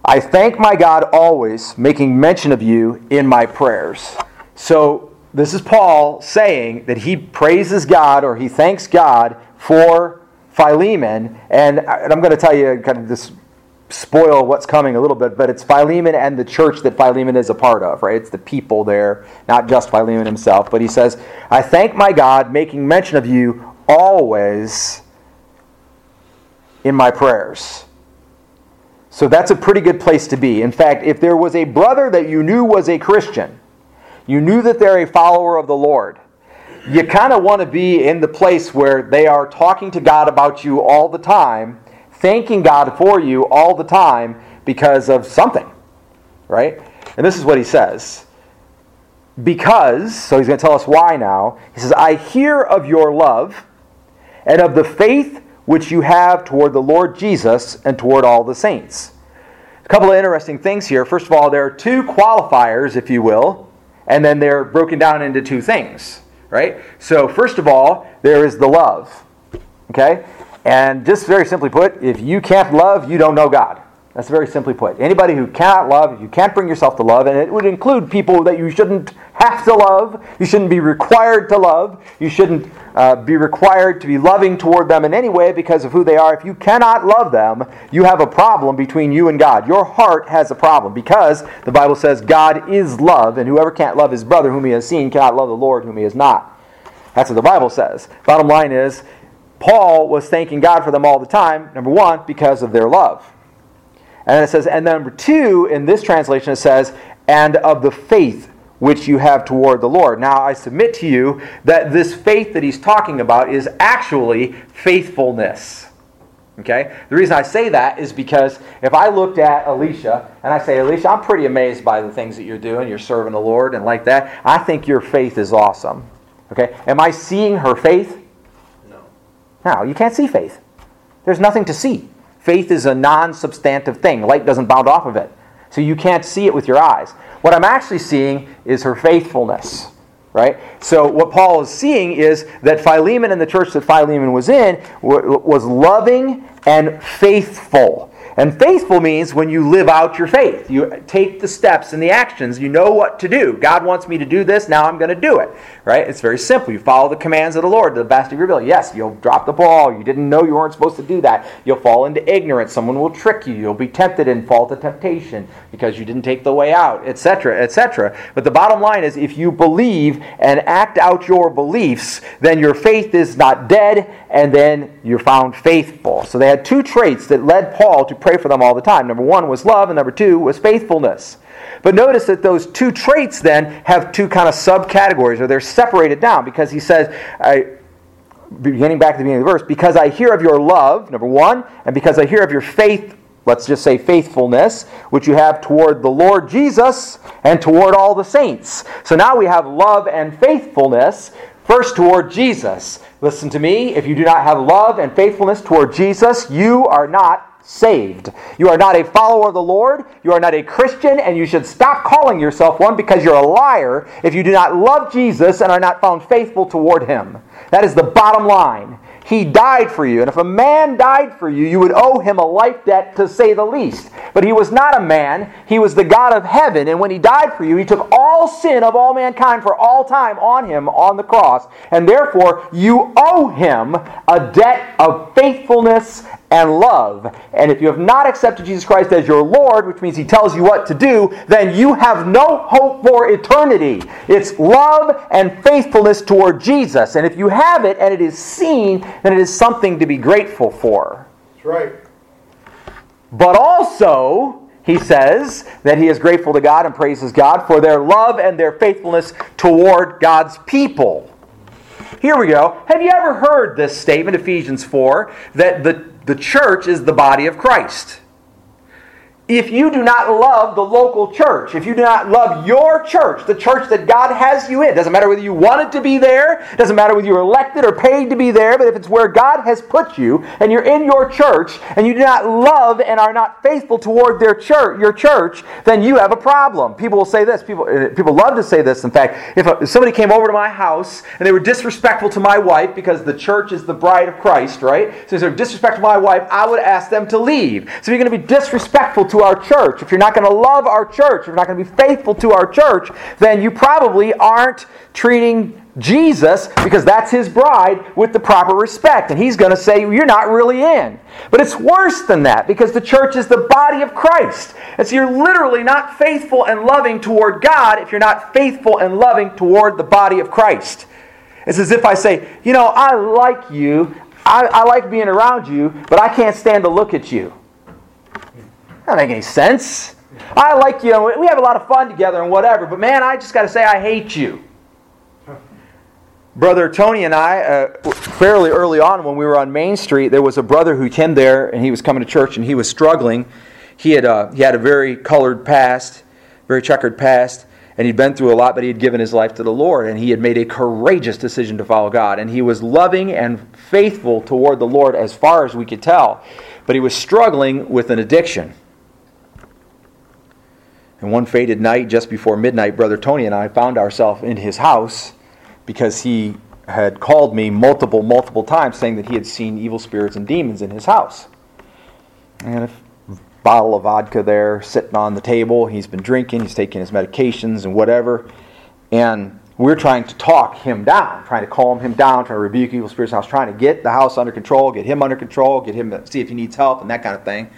I thank my God always, making mention of you in my prayers. So this is Paul saying that he praises God, or he thanks God for Philemon. And I'm going to tell you, kind of just spoil what's coming a little bit, but it's Philemon and the church that Philemon is a part of, right? It's the people there, not just Philemon himself. But he says, I thank my God, making mention of you always in my prayers. So that's a pretty good place to be. In fact, if there was a brother that you knew was a Christian, you knew that they're a follower of the Lord, you kind of want to be in the place where they are talking to God about you all the time, thanking God for you all the time because of something, right? And this is what he says. So he's going to tell us why now. He says, I hear of your love and of the faith which you have toward the Lord Jesus and toward all the saints. A couple of interesting things here. First of all, there are two qualifiers, if you will, and then they're broken down into two things, right? So first of all, there is the love, okay? And just very simply put, if you can't love, you don't know God. That's very simply put. Anybody who cannot love, you can't bring yourself to love, and it would include people that you shouldn't have to love, you shouldn't be required to love, you shouldn't be required to be loving toward them in any way because of who they are. If you cannot love them, you have a problem between you and God. Your heart has a problem because the Bible says God is love, and whoever can't love his brother whom he has seen cannot love the Lord whom he has not. That's what the Bible says. Bottom line is, Paul was thanking God for them all the time, number one, because of their love. And then it says, and number two, in this translation it says, and of the faith which you have toward the Lord. Now I submit to you that this faith that he's talking about is actually faithfulness. Okay? The reason I say that is because if I looked at Alicia and I say, Alicia, I'm pretty amazed by the things that you're doing. You're serving the Lord and like that. I think your faith is awesome. Okay? Am I seeing her faith? No. No, you can't see faith. There's nothing to see. Faith is a non-substantive thing. Light doesn't bound off of it. So you can't see it with your eyes. What I'm actually seeing is her faithfulness, right? So what Paul is seeing is that Philemon and the church that Philemon was in was loving and faithful. And faithful means when you live out your faith. You take the steps and the actions. You know what to do. God wants me to do this. Now I'm going to do it. Right? It's very simple. You follow the commands of the Lord to the best of your ability. Yes, you'll drop the ball. You didn't know you weren't supposed to do that. You'll fall into ignorance. Someone will trick you. You'll be tempted and fall to temptation because you didn't take the way out, etc., etc. But the bottom line is if you believe and act out your beliefs, then your faith is not dead and then you're found faithful. So they had two traits that led Paul to pray for them all the time. Number one was love, and number two was faithfulness. But notice that those two traits then have two kind of subcategories, or they're separated down, because he says, beginning back at the beginning of the verse, because I hear of your love, number one, and because I hear of your faith, let's just say faithfulness, which you have toward the Lord Jesus and toward all the saints. So now we have love and faithfulness, first toward Jesus. Listen to me, if you do not have love and faithfulness toward Jesus, you are not saved. You are not a follower of the Lord. You are not a Christian, and you should stop calling yourself one because you're a liar if you do not love Jesus and are not found faithful toward him. That is the bottom line. He died for you, and if a man died for you, you would owe him a life debt to say the least. But he was not a man. He was the God of heaven, and when he died for you, he took all sin of all mankind for all time on him on the cross, and therefore you owe him a debt of faithfulness and love. And if you have not accepted Jesus Christ as your Lord, which means he tells you what to do, then you have no hope for eternity. It's love and faithfulness toward Jesus. And if you have it and it is seen, then it is something to be grateful for. That's right. But also, he says that he is grateful to God and praises God for their love and their faithfulness toward God's people. Here we go. Have you ever heard this statement, Ephesians 4, that the church is the body of Christ? If you do not love the local church, if you do not love your church, the church that God has you in, doesn't matter whether you wanted to be there, doesn't matter whether you were elected or paid to be there, but if it's where God has put you and you're in your church and you do not love and are not faithful toward your church, then you have a problem. People will say this. People love to say this. In fact, if somebody came over to my house and they were disrespectful to my wife because the church is the bride of Christ, right? So if they're disrespectful to my wife, I would ask them to leave. So if you're going to be disrespectful to our church, if you're not going to love our church, if you're not going to be faithful to our church, then you probably aren't treating Jesus, because that's his bride, with the proper respect. And he's going to say, you're not really in. But it's worse than that, because the church is the body of Christ. And so you're literally not faithful and loving toward God if you're not faithful and loving toward the body of Christ. It's as if I say, you know, I like you, I like being around you, but I can't stand to look at you. That doesn't make any sense. I like you, and we have a lot of fun together and whatever, but man, I just got to say I hate you. Brother Tony and I, fairly early on when we were on Main Street, there was a brother who came there, and he was coming to church, and he was struggling. He had a very colored past, very checkered past, and he'd been through a lot, but he had given his life to the Lord, and he had made a courageous decision to follow God, and he was loving and faithful toward the Lord as far as we could tell, but he was struggling with an addiction. And one fated night, just before midnight, Brother Tony and I found ourselves in his house because he had called me multiple times saying that he had seen evil spirits and demons in his house. And a bottle of vodka there sitting on the table. He's been drinking, he's taking his medications and whatever. And we're trying to talk him down, trying to calm him down, trying to rebuke evil spirits in the house, trying to get the house under control, get him to see if he needs help and that kind of thing.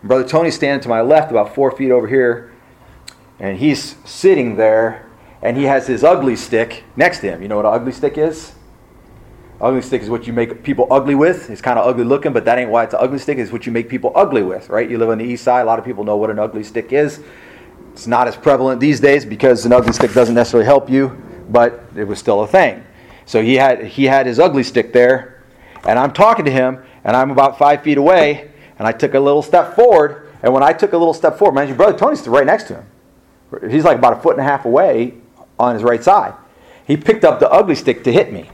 And Brother Tony's standing to my left about 4 feet over here, and he's sitting there, and he has his ugly stick next to him. You know what an ugly stick is? Ugly stick is what you make people ugly with. It's kind of ugly looking, but that ain't why it's an ugly stick. It's what you make people ugly with, right? You live on the east side. A lot of people know what an ugly stick is. It's not as prevalent these days because an ugly stick doesn't necessarily help you, but it was still a thing. So he had his ugly stick there, and I'm talking to him, and I'm about 5 feet away, and I took a little step forward, and when I took a little step forward, man, your Brother Tony's right next to him. He's like about a foot and a half away on his right side. He picked up the ugly stick to hit me.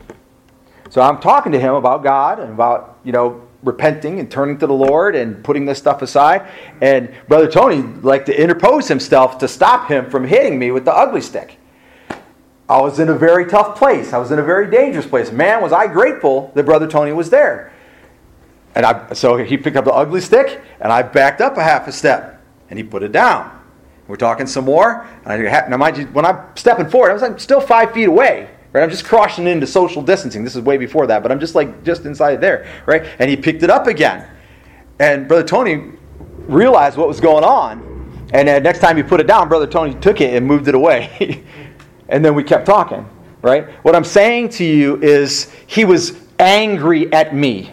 So I'm talking to him about God and about, repenting and turning to the Lord and putting this stuff aside. And Brother Tony liked to interpose himself to stop him from hitting me with the ugly stick. I was in a very tough place. I was in a very dangerous place. Man, was I grateful that Brother Tony was there. And so he picked up the ugly stick, and I backed up a half a step, and he put it down. We're talking some more. Now, mind you, when I'm stepping forward, I'm still 5 feet away. Right? I'm just crossing into social distancing. This is way before that, but I'm just inside there, right? And he picked it up again. And Brother Tony realized what was going on. And the next time he put it down, Brother Tony took it and moved it away. And then we kept talking, right? What I'm saying to you is he was angry at me.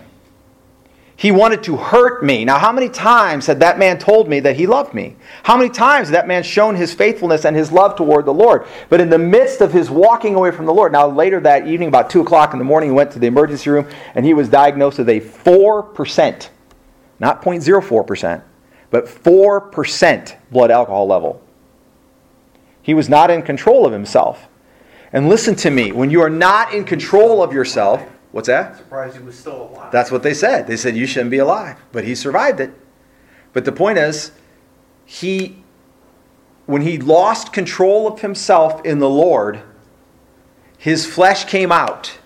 He wanted to hurt me. Now, how many times had that man told me that he loved me? How many times had that man shown his faithfulness and his love toward the Lord? But in the midst of his walking away from the Lord, now later that evening, about 2 o'clock in the morning, he went to the emergency room, and he was diagnosed with a 4%, not 0.04%, but 4% blood alcohol level. He was not in control of himself. And listen to me, when you are not in control of yourself, what's that? Surprised he was still alive. That's what they said. They said, you shouldn't be alive. But he survived it. But the point is, when he lost control of himself in the Lord, his flesh came out.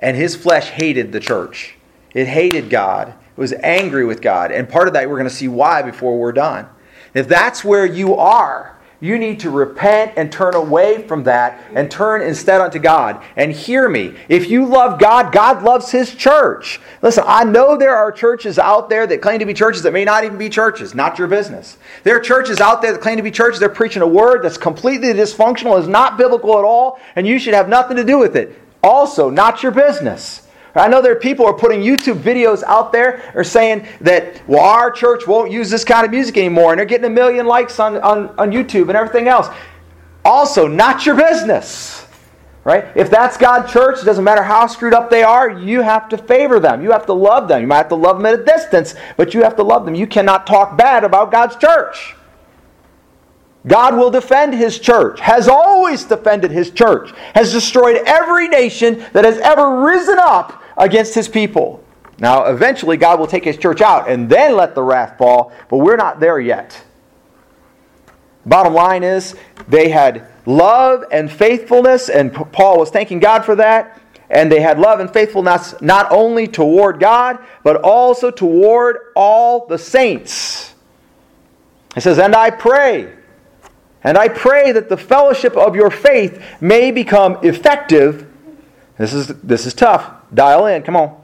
And his flesh hated the church. It hated God. It was angry with God. And part of that, we're going to see why before we're done. If that's where you are, you need to repent and turn away from that and turn instead unto God. And hear me. If you love God, God loves His church. Listen, I know there are churches out there that claim to be churches that may not even be churches. Not your business. There are churches out there that claim to be churches. They're preaching a word that's completely dysfunctional, is not biblical at all, and you should have nothing to do with it. Also, not your business. I know there are people who are putting YouTube videos out there or saying that, well, our church won't use this kind of music anymore, and they're getting 1 million likes on YouTube and everything else. Also, not your business. Right? If that's God's church, it doesn't matter how screwed up they are, you have to favor them. You have to love them. You might have to love them at a distance, but you have to love them. You cannot talk bad about God's church. God will defend His church, has always defended His church, has destroyed every nation that has ever risen up against His people. Now, eventually, God will take His church out and then let the wrath fall, but we're not there yet. Bottom line is, they had love and faithfulness, and Paul was thanking God for that, and they had love and faithfulness not only toward God, but also toward all the saints. It says, and I pray that the fellowship of your faith may become effective. This is tough. Dial in, come on.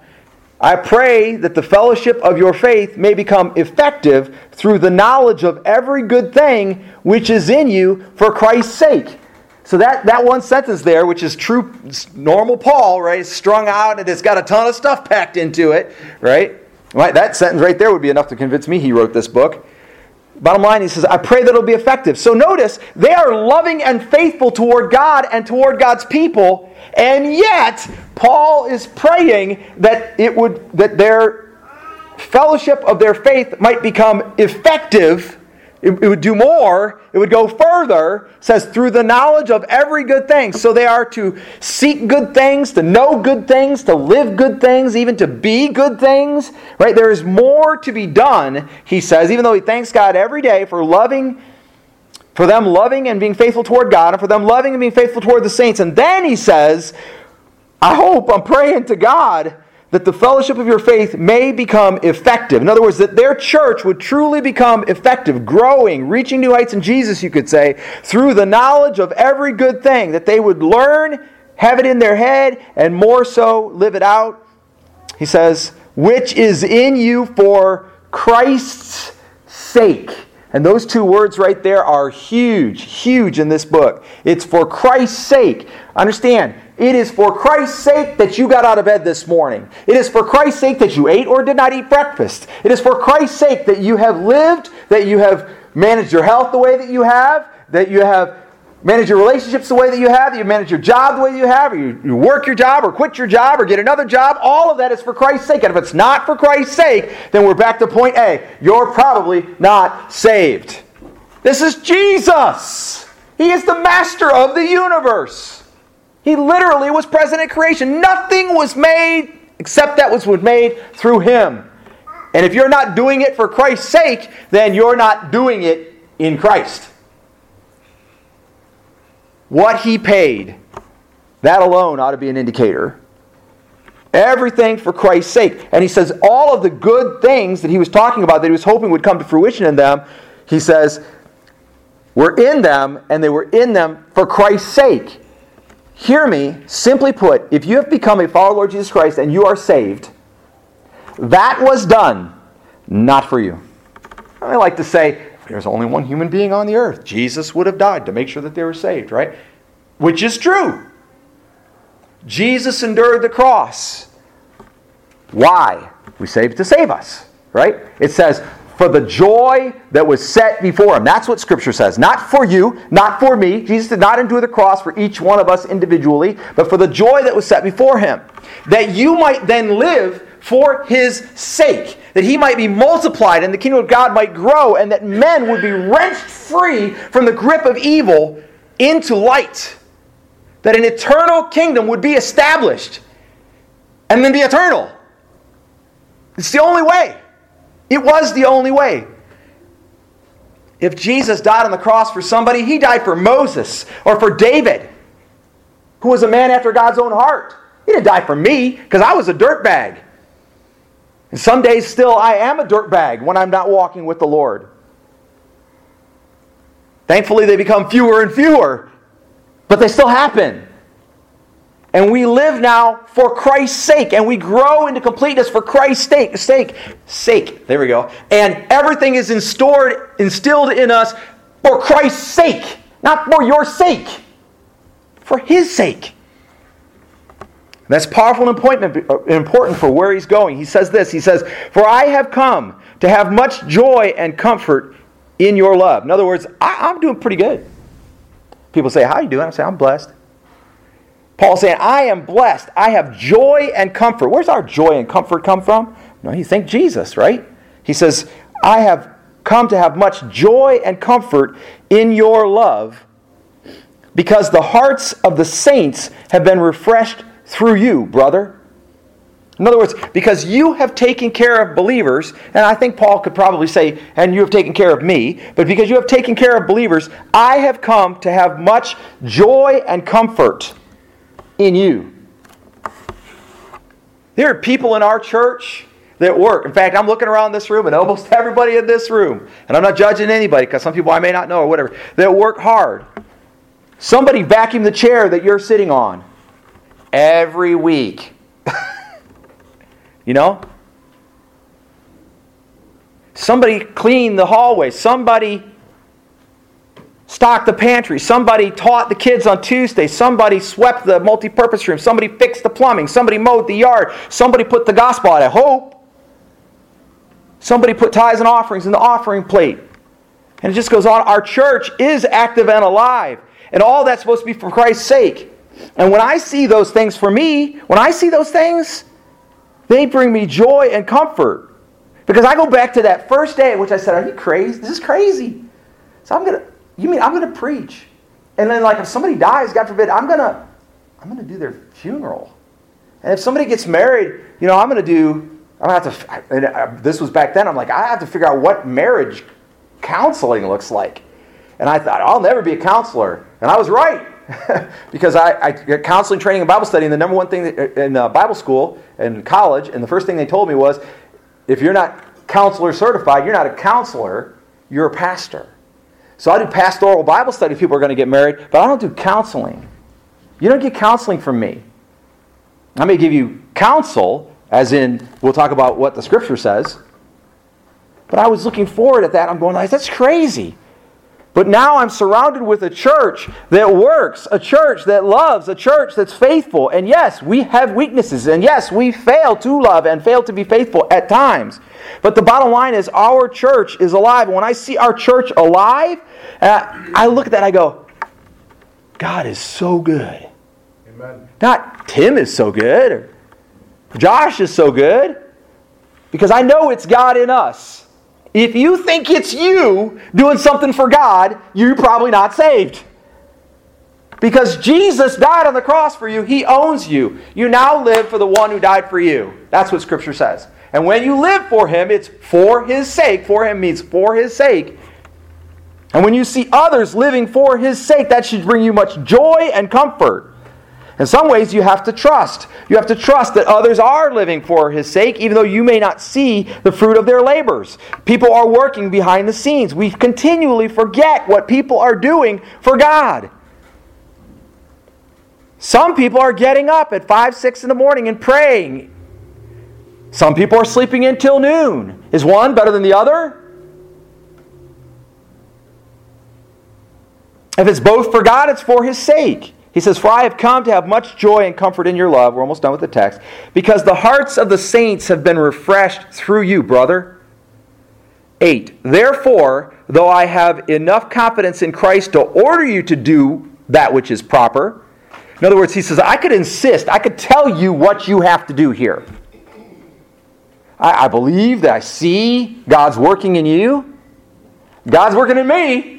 I pray that the fellowship of your faith may become effective through the knowledge of every good thing which is in you for Christ's sake. So that one sentence there, which is true, normal Paul, right? It's strung out and it's got a ton of stuff packed into it, right? That sentence right there would be enough to convince me he wrote this book. Bottom line, he says, I pray that it'll be effective. So notice, they are loving and faithful toward God and toward God's people, and yet Paul is praying that their fellowship of their faith might become effective. It would do more. It would go further. It says, through the knowledge of every good thing. So they are to seek good things, to know good things, to live good things, even to be good things. Right? There is more to be done, he says, even though he thanks God every day for them loving and being faithful toward God, and for them loving and being faithful toward the saints. And then he says, I hope, I'm praying to God that the fellowship of your faith may become effective. In other words, that their church would truly become effective, growing, reaching new heights in Jesus, you could say, through the knowledge of every good thing, that they would learn, have it in their head, and more so live it out. He says, which is in you for Christ's sake. And those two words right there are huge, huge in this book. It's for Christ's sake. Understand, it is for Christ's sake that you got out of bed this morning. It is for Christ's sake that you ate or did not eat breakfast. It is for Christ's sake that you have lived, that you have managed your health the way that you have managed your relationships the way that you manage your job the way you have, or you work your job or quit your job or get another job. All of that is for Christ's sake. And if it's not for Christ's sake, then we're back to point A. You're probably not saved. This is Jesus. He is the master of the universe. He literally was present at creation. Nothing was made except that was made through Him. And if you're not doing it for Christ's sake, then you're not doing it in Christ. What He paid, that alone ought to be an indicator. Everything for Christ's sake. And He says all of the good things that He was talking about, that He was hoping would come to fruition in them, He says, were in them, and they were in them for Christ's sake. Hear me, simply put, if you have become a follower of Lord Jesus Christ and you are saved, that was done, not for you. I like to say, there's only one human being on the earth. Jesus would have died to make sure that they were saved, right? Which is true. Jesus endured the cross. Why? We saved to save us, right? It says, for the joy that was set before Him. That's what Scripture says. Not for you, not for me. Jesus did not endure the cross for each one of us individually, but for the joy that was set before Him, that you might then live for His sake, that He might be multiplied and the kingdom of God might grow, and that men would be wrenched free from the grip of evil into light, that an eternal kingdom would be established and then be eternal. It's the only way. It was the only way. If Jesus died on the cross for somebody, He died for Moses or for David, who was a man after God's own heart. He didn't die for me, because I was a dirtbag. And some days still I am a dirtbag when I'm not walking with the Lord. Thankfully they become fewer and fewer, but they still happen. And we live now for Christ's sake, and we grow into completeness for Christ's sake. There we go. And everything is instilled in us for Christ's sake, not for your sake, for His sake. And that's powerful and important for where He's going. He says this, He says, for I have come to have much joy and comfort in your love. In other words, I'm doing pretty good. People say, how are you doing? I say, I'm blessed. Paul's saying, I am blessed. I have joy and comfort. Where's our joy and comfort come from? No, you think Jesus, right? He says, I have come to have much joy and comfort in your love, because the hearts of the saints have been refreshed through you, brother. In other words, because you have taken care of believers, and I think Paul could probably say, and you have taken care of me, but because you have taken care of believers, I have come to have much joy and comfort in you. There are people in our church that work. In fact, I'm looking around this room, and almost everybody in this room, and I'm not judging anybody, because some people I may not know or whatever, that work hard. Somebody vacuumed the chair that you're sitting on every week. You know? Somebody cleaned the hallway. Somebody stocked the pantry. Somebody taught the kids on Tuesday. Somebody swept the multi-purpose room. Somebody fixed the plumbing. Somebody mowed the yard. Somebody put the gospel out, I hope. Somebody put tithes and offerings in the offering plate. And it just goes on. Our church is active and alive. And all that's supposed to be for Christ's sake. And when I see those things for me, when I see those things, they bring me joy and comfort. Because I go back to that first day at which I said, are you crazy? This is crazy. So I'm going to preach. And then like if somebody dies, God forbid, I'm going to do their funeral. And if somebody gets married, you know, this was back then, I'm like, I have to figure out what marriage counseling looks like. And I thought, I'll never be a counselor. And I was right. because I counseling, training, and Bible study, and the number one thing that, in Bible school and college, and the first thing they told me was, if you're not counselor certified, you're not a counselor, you're a pastor. So I do pastoral Bible study, people are going to get married, but I don't do counseling. You don't get counseling from me. I may give you counsel, as in we'll talk about what the Scripture says, but I was looking forward at that. I'm going, that's crazy. But now I'm surrounded with a church that works, a church that loves, a church that's faithful. And yes, we have weaknesses. And yes, we fail to love and fail to be faithful at times. But the bottom line is our church is alive. When I see our church alive, I look at that and I go, God is so good. Amen. Not Tim is so good or Josh is so good. Because I know it's God in us. If you think it's you doing something for God, you're probably not saved. Because Jesus died on the cross for you. He owns you. You now live for the one who died for you. That's what Scripture says. And when you live for Him, it's for His sake. For Him means for His sake. And when you see others living for His sake, that should bring you much joy and comfort. In some ways, you have to trust. You have to trust that others are living for His sake, even though you may not see the fruit of their labors. People are working behind the scenes. We continually forget what people are doing for God. Some people are getting up at 5, 6 in the morning and praying. Some people are sleeping in till noon. Is one better than the other? If it's both for God, it's for His sake. He says, "For I have come to have much joy and comfort in your love." We're almost done with the text. "Because the hearts of the saints have been refreshed through you, brother." 8. "Therefore, though I have enough confidence in Christ to order you to do that which is proper." In other words, he says, I could insist. I could tell you what you have to do here. I believe that I see God's working in you. God's working in me.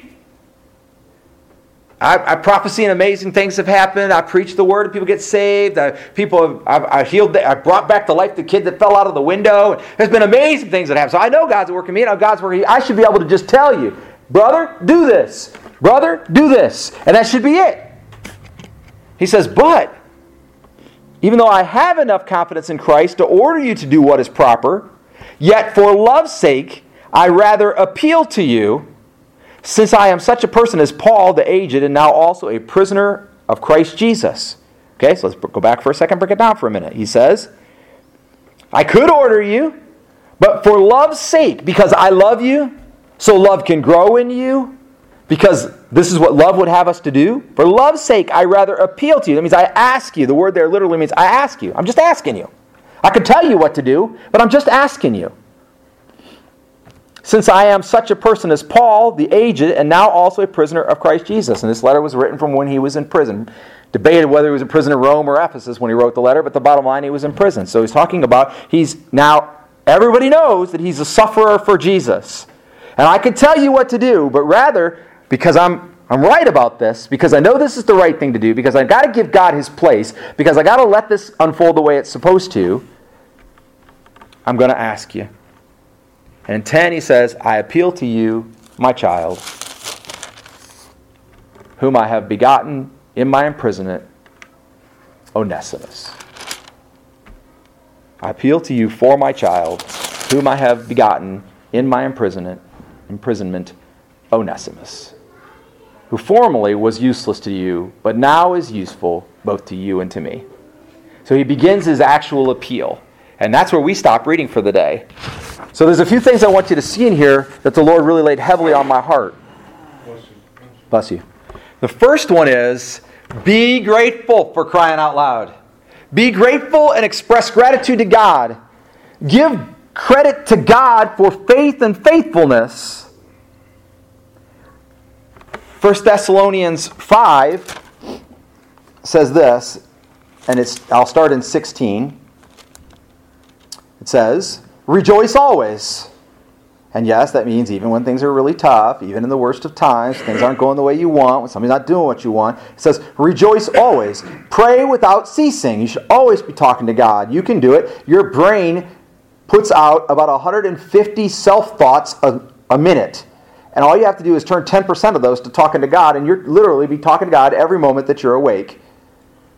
I prophesy and amazing things have happened. I preach the word and people get saved. I brought back to life the kid that fell out of the window. There's been amazing things that happen. So I know God's working me and I know God's working you. I should be able to just tell you, brother, do this. Brother, do this. And that should be it. He says, but even though I have enough confidence in Christ to order you to do what is proper, yet for love's sake, I rather appeal to you. Since I am such a person as Paul, the aged, and now also a prisoner of Christ Jesus. Okay, so let's go back for a second, break it down for a minute. He says, I could order you, but for love's sake, because I love you, so love can grow in you, because this is what love would have us to do. For love's sake, I rather appeal to you. That means I ask you. The word there literally means I ask you. I'm just asking you. I could tell you what to do, but I'm just asking you. Since I am such a person as Paul, the aged, and now also a prisoner of Christ Jesus. And this letter was written from when he was in prison. Debated whether he was in prison in Rome or Ephesus when he wrote the letter, but the bottom line, he was in prison. So he's talking about, he's now, everybody knows that he's a sufferer for Jesus. And I could tell you what to do, but rather, because I'm right about this, because I know this is the right thing to do, because I've got to give God His place, because I've got to let this unfold the way it's supposed to, I'm going to ask you. And in 10, he says, I appeal to you, my child, whom I have begotten in my imprisonment, Onesimus. I appeal to you for my child, whom I have begotten in my imprisonment, Onesimus, who formerly was useless to you, but now is useful both to you and to me. So he begins his actual appeal. And that's where we stop reading for the day. So there's a few things I want you to see in here that the Lord really laid heavily on my heart. Bless you. The first one is, be grateful, for crying out loud. Be grateful and express gratitude to God. Give credit to God for faith and faithfulness. 1 Thessalonians 5 says this, and I'll start in 16. It says, rejoice always. And yes, that means even when things are really tough, even in the worst of times, things aren't going the way you want, when somebody's not doing what you want. It says, rejoice always. Pray without ceasing. You should always be talking to God. You can do it. Your brain puts out about 150 self-thoughts a minute. And all you have to do is turn 10% of those to talking to God, and you're literally be talking to God every moment that you're awake.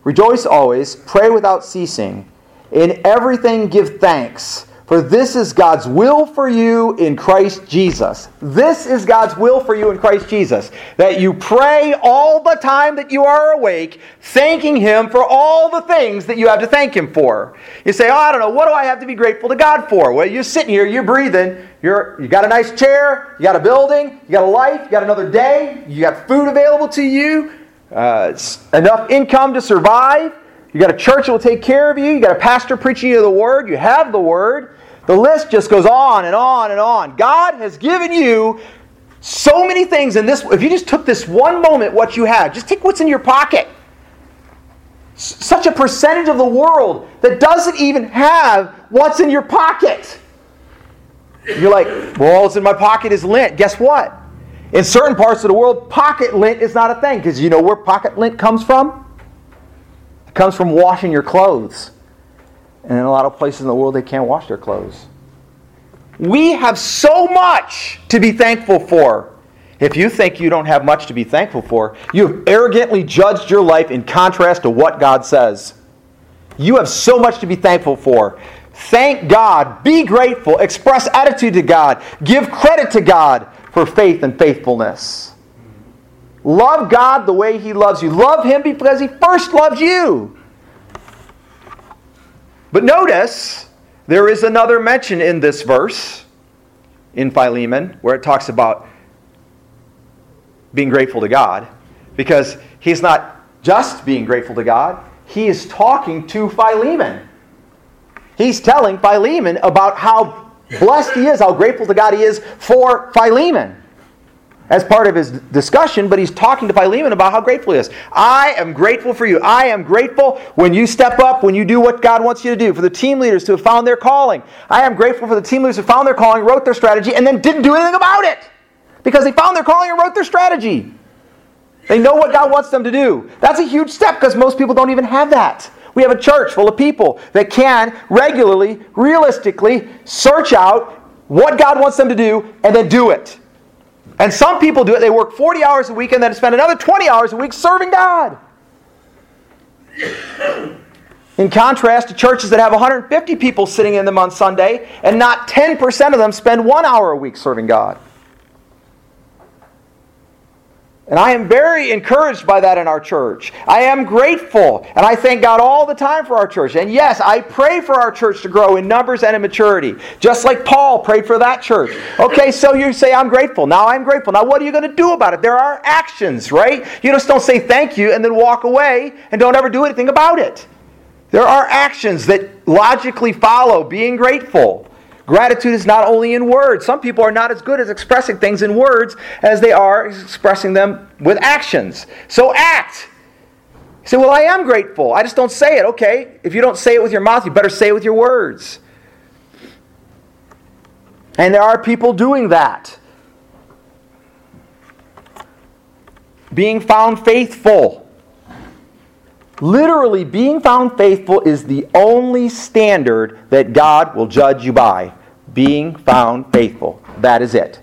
Rejoice always, pray without ceasing. In everything give thanks, for this is God's will for you in Christ Jesus. This is God's will for you in Christ Jesus, that you pray all the time that you are awake, thanking Him for all the things that you have to thank Him for. You say, oh, I don't know, what do I have to be grateful to God for? Well, you're sitting here, you're breathing, you got a nice chair, you got a building, you got a life, you got another day, you got food available to you, enough income to survive. You got a church that will take care of you. You got a pastor preaching you the Word. You have the Word. The list just goes on and on and on. God has given you so many things in this. If you just took this one moment, what you have, just take what's in your pocket. Such a percentage of the world that doesn't even have what's in your pocket. You're like, well, all that's in my pocket is lint. Guess what? In certain parts of the world, pocket lint is not a thing, because you know where pocket lint comes from? Comes from washing your clothes. And in a lot of places in the world, they can't wash their clothes. We have so much to be thankful for. If you think you don't have much to be thankful for, you have arrogantly judged your life in contrast to what God says. You have so much to be thankful for. Thank God. Be grateful. Express attitude to God. Give credit to God for faith and faithfulness. Love God the way He loves you. Love Him because He first loved you. But notice, there is another mention in this verse, in Philemon, where it talks about being grateful to God. Because he's not just being grateful to God, he is talking to Philemon. He's telling Philemon about how blessed he is, how grateful to God he is for Philemon, as part of his discussion, but he's talking to Philemon about how grateful he is. I am grateful for you. I am grateful when you step up, when you do what God wants you to do, for the team leaders to have found their calling. I am grateful for the team leaders who found their calling, wrote their strategy, and then didn't do anything about it, because they found their calling and wrote their strategy. They know what God wants them to do. That's a huge step, because most people don't even have that. We have a church full of people that can regularly, realistically search out what God wants them to do and then do it. And some people do it. They work 40 hours a week and then spend another 20 hours a week serving God. In contrast to churches that have 150 people sitting in them on Sunday, and not 10% of them spend 1 hour a week serving God. And I am very encouraged by that in our church. I am grateful, and I thank God all the time for our church. And yes, I pray for our church to grow in numbers and in maturity, just like Paul prayed for that church. Okay, so you say, I'm grateful. Now I'm grateful. Now what are you going to do about it? There are actions, right? You just don't say thank you and then walk away and don't ever do anything about it. There are actions that logically follow being grateful. Gratitude is not only in words. Some people are not as good at expressing things in words as they are expressing them with actions. So act. You say, well, I am grateful. I just don't say it. Okay, if you don't say it with your mouth, you better say it with your words. And there are people doing that. Being found faithful. Literally, being found faithful is the only standard that God will judge you by. Being found faithful. That is it.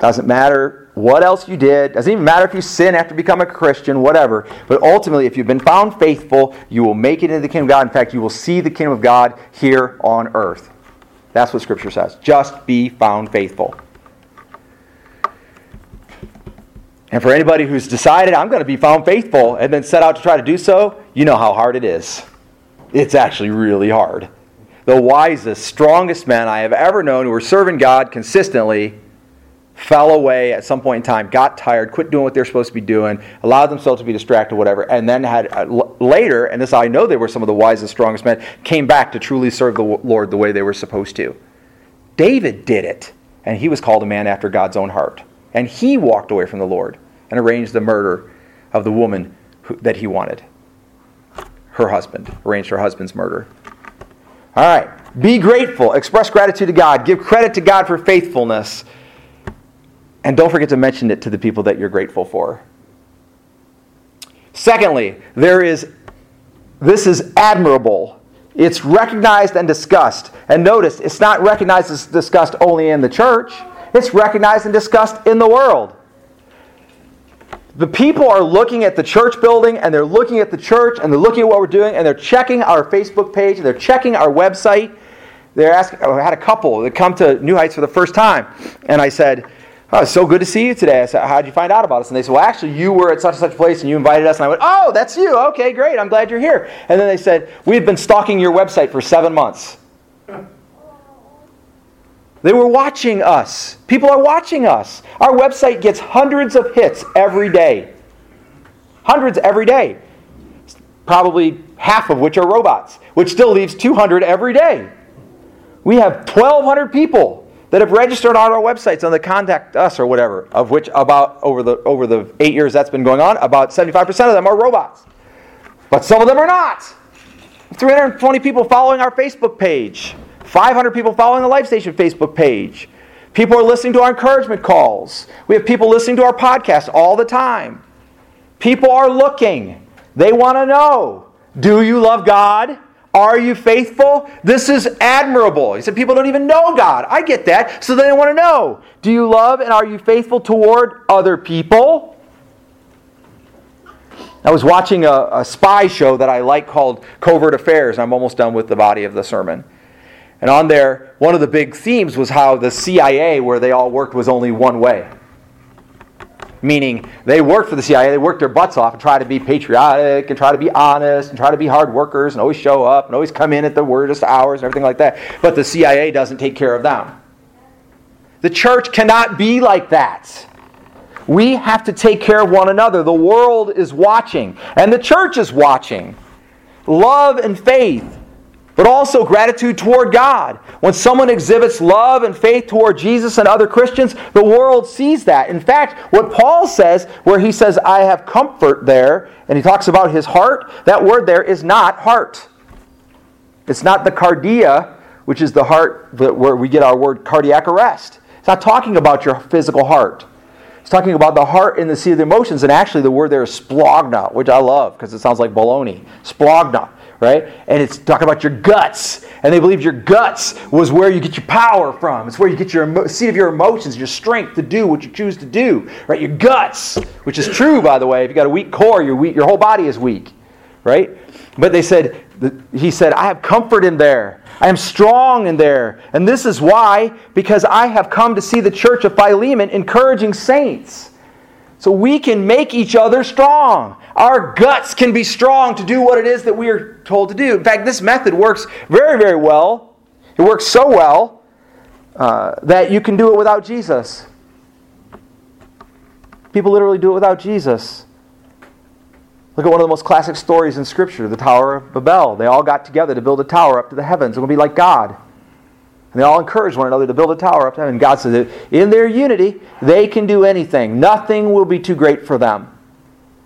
Doesn't matter what else you did. Doesn't even matter if you sin after becoming a Christian, whatever. But ultimately, if you've been found faithful, you will make it into the kingdom of God. In fact, you will see the kingdom of God here on earth. That's what Scripture says. Just be found faithful. And for anybody who's decided, I'm going to be found faithful, and then set out to try to do so, you know how hard it is. It's actually really hard. The wisest, strongest men I have ever known who were serving God consistently fell away at some point in time, got tired, quit doing what they're supposed to be doing, allowed themselves to be distracted, whatever, and then had later, and this I know they were some of the wisest, strongest men, came back to truly serve the Lord the way they were supposed to. David did it, and he was called a man after God's own heart. And he walked away from the Lord and arranged the murder of the woman that he wanted. Her husband. Arranged her husband's murder. All right. Be grateful. Express gratitude to God. Give credit to God for faithfulness. And don't forget to mention it to the people that you're grateful for. Secondly, this is admirable It's recognized and discussed. And notice, it's not recognized and discussed only in the church. It's recognized and discussed in the world. The people are looking at the church building, and they're looking at the church, and they're looking at what we're doing, and they're checking our Facebook page, and they're checking our website. They're asking. I had a couple that come to New Heights for the first time, and I said, "Oh, it's so good to see you today." I said, "How did you find out about us?" And they said, "Well, actually, you were at such and such place, and you invited us." And I went, "Oh, that's you. Okay, great. I'm glad you're here." And then they said, "We've been stalking your website for 7 months." They were watching us. People are watching us. Our website gets hundreds of hits every day. Hundreds every day. Probably half of which are robots, which still leaves 200 every day. We have 1,200 people that have registered on our websites on the Contact Us or whatever, of which about over the 8 years that's been going on, about 75% of them are robots. But some of them are not. 320 people following our Facebook page. 500 people following the LifeStation Facebook page. People are listening to our encouragement calls. We have people listening to our podcast all the time. People are looking. They want to know, do you love God? Are you faithful? This is admirable. He said people don't even know God. I get that. So they want to know, do you love and are you faithful toward other people? I was watching a spy show that I like called Covert Affairs. I'm almost done with the body of the sermon. And on there, one of the big themes was how the CIA, where they all worked, was only one way. Meaning, they worked for the CIA, they worked their butts off and tried to be patriotic and try to be honest and try to be hard workers and always show up and always come in at the weirdest hours and everything like that. But the CIA doesn't take care of them. The church cannot be like that. We have to take care of one another. The world is watching and the church is watching. Love and faith, but also gratitude toward God. When someone exhibits love and faith toward Jesus and other Christians, the world sees that. In fact, what Paul says, where he says, "I have comfort there," and he talks about his heart, that word there is not heart. It's not the cardia, which is the heart where we get our word cardiac arrest. It's not talking about your physical heart. It's talking about the heart and the seat of the emotions, and actually the word there is splagna, which I love because it sounds like baloney. Splagna. Right? And it's talking about your guts. And they believed your guts was where you get your power from. It's where you get your seat of your emotions, your strength to do what you choose to do. Right? Your guts, which is true, by the way. If you've got a weak core, you're weak, your whole body is weak. Right? But they said, he said, "I have comfort in there. I am strong in there." And this is why, because I have come to see the church of Philemon encouraging saints. So we can make each other strong. Our guts can be strong to do what it is that we are told to do. In fact, this method works very, very well. It works so well that you can do it without Jesus. People literally do it without Jesus. Look at one of the most classic stories in Scripture, the Tower of Babel. They all got together to build a tower up to the heavens. It will be like God. And they all encourage one another to build a tower up to heaven. And God said that in their unity, they can do anything. Nothing will be too great for them.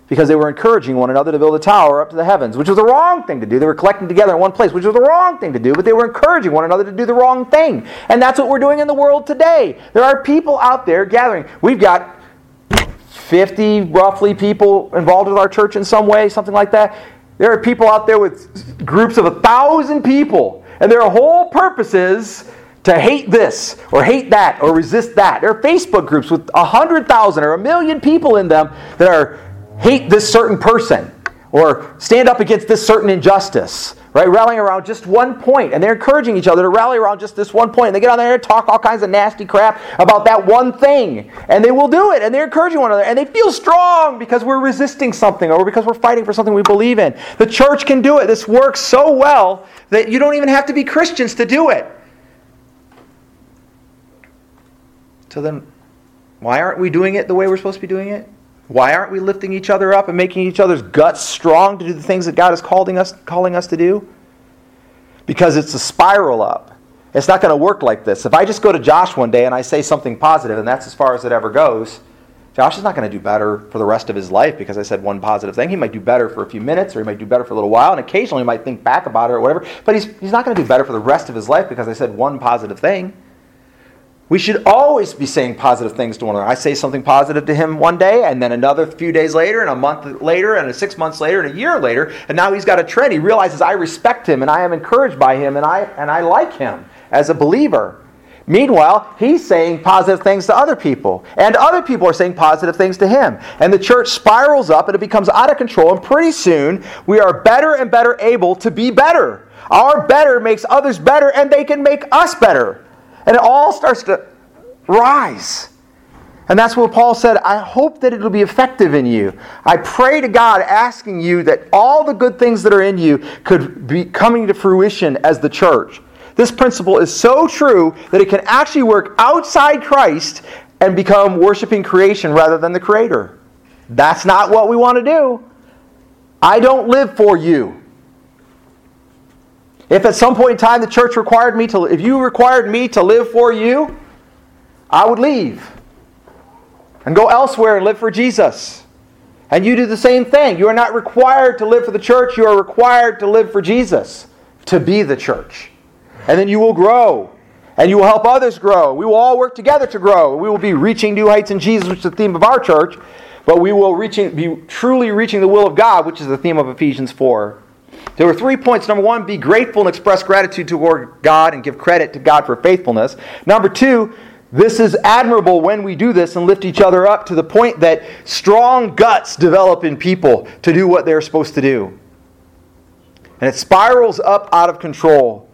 Because they were encouraging one another to build a tower up to the heavens, which was the wrong thing to do. They were collecting together in one place, which was the wrong thing to do, but they were encouraging one another to do the wrong thing. And that's what we're doing in the world today. There are people out there gathering. We've got 50, roughly, people involved with our church in some way, something like that. There are people out there with groups of 1,000 people, and their whole purpose is to hate this, or hate that, or resist that. There are Facebook groups with 100,000 or 1 million people in them that are hate this certain person, or stand up against this certain injustice, right? Rallying around just one point, and they're encouraging each other to rally around just this one point. And they get on there and talk all kinds of nasty crap about that one thing, and they will do it, and they're encouraging one another, and they feel strong because we're resisting something, or because we're fighting for something we believe in. The church can do it. This works so well that you don't even have to be Christians to do it. So then, why aren't we doing it the way we're supposed to be doing it? Why aren't we lifting each other up and making each other's guts strong to do the things that God is calling us to do? Because it's a spiral up. It's not going to work like this. If I just go to Josh one day and I say something positive, and that's as far as it ever goes, Josh is not going to do better for the rest of his life because I said one positive thing. He might do better for a few minutes, or he might do better for a little while, and occasionally he might think back about it or whatever, but he's not going to do better for the rest of his life because I said one positive thing. We should always be saying positive things to one another. I say something positive to him one day, and then another few days later, and a month later, and 6 months later, and a year later, and now he's got a trend. He realizes I respect him, and I am encouraged by him, and I like him as a believer. Meanwhile, he's saying positive things to other people, and other people are saying positive things to him. And the church spirals up, and it becomes out of control, and pretty soon, we are better and better able to be better. Our better makes others better, and they can make us better. And it all starts to rise. And that's what Paul said, I hope that it will be effective in you. I pray to God asking you that all the good things that are in you could be coming to fruition as the church. This principle is so true that it can actually work outside Christ and become worshiping creation rather than the Creator. That's not what we want to do. I don't live for you. If at some point in time the church required me to, if you required me to live for you, I would leave and go elsewhere and live for Jesus. And you do the same thing. You are not required to live for the church. You are required to live for Jesus, to be the church. And then you will grow. And you will help others grow. We will all work together to grow. We will be reaching new heights in Jesus, which is the theme of our church. But we will be truly reaching the will of God, which is the theme of Ephesians 4. There were 3 points. Number 1, be grateful and express gratitude toward God and give credit to God for faithfulness. Number 2, this is admirable when we do this and lift each other up to the point that strong guts develop in people to do what they're supposed to do. And it spirals up out of control.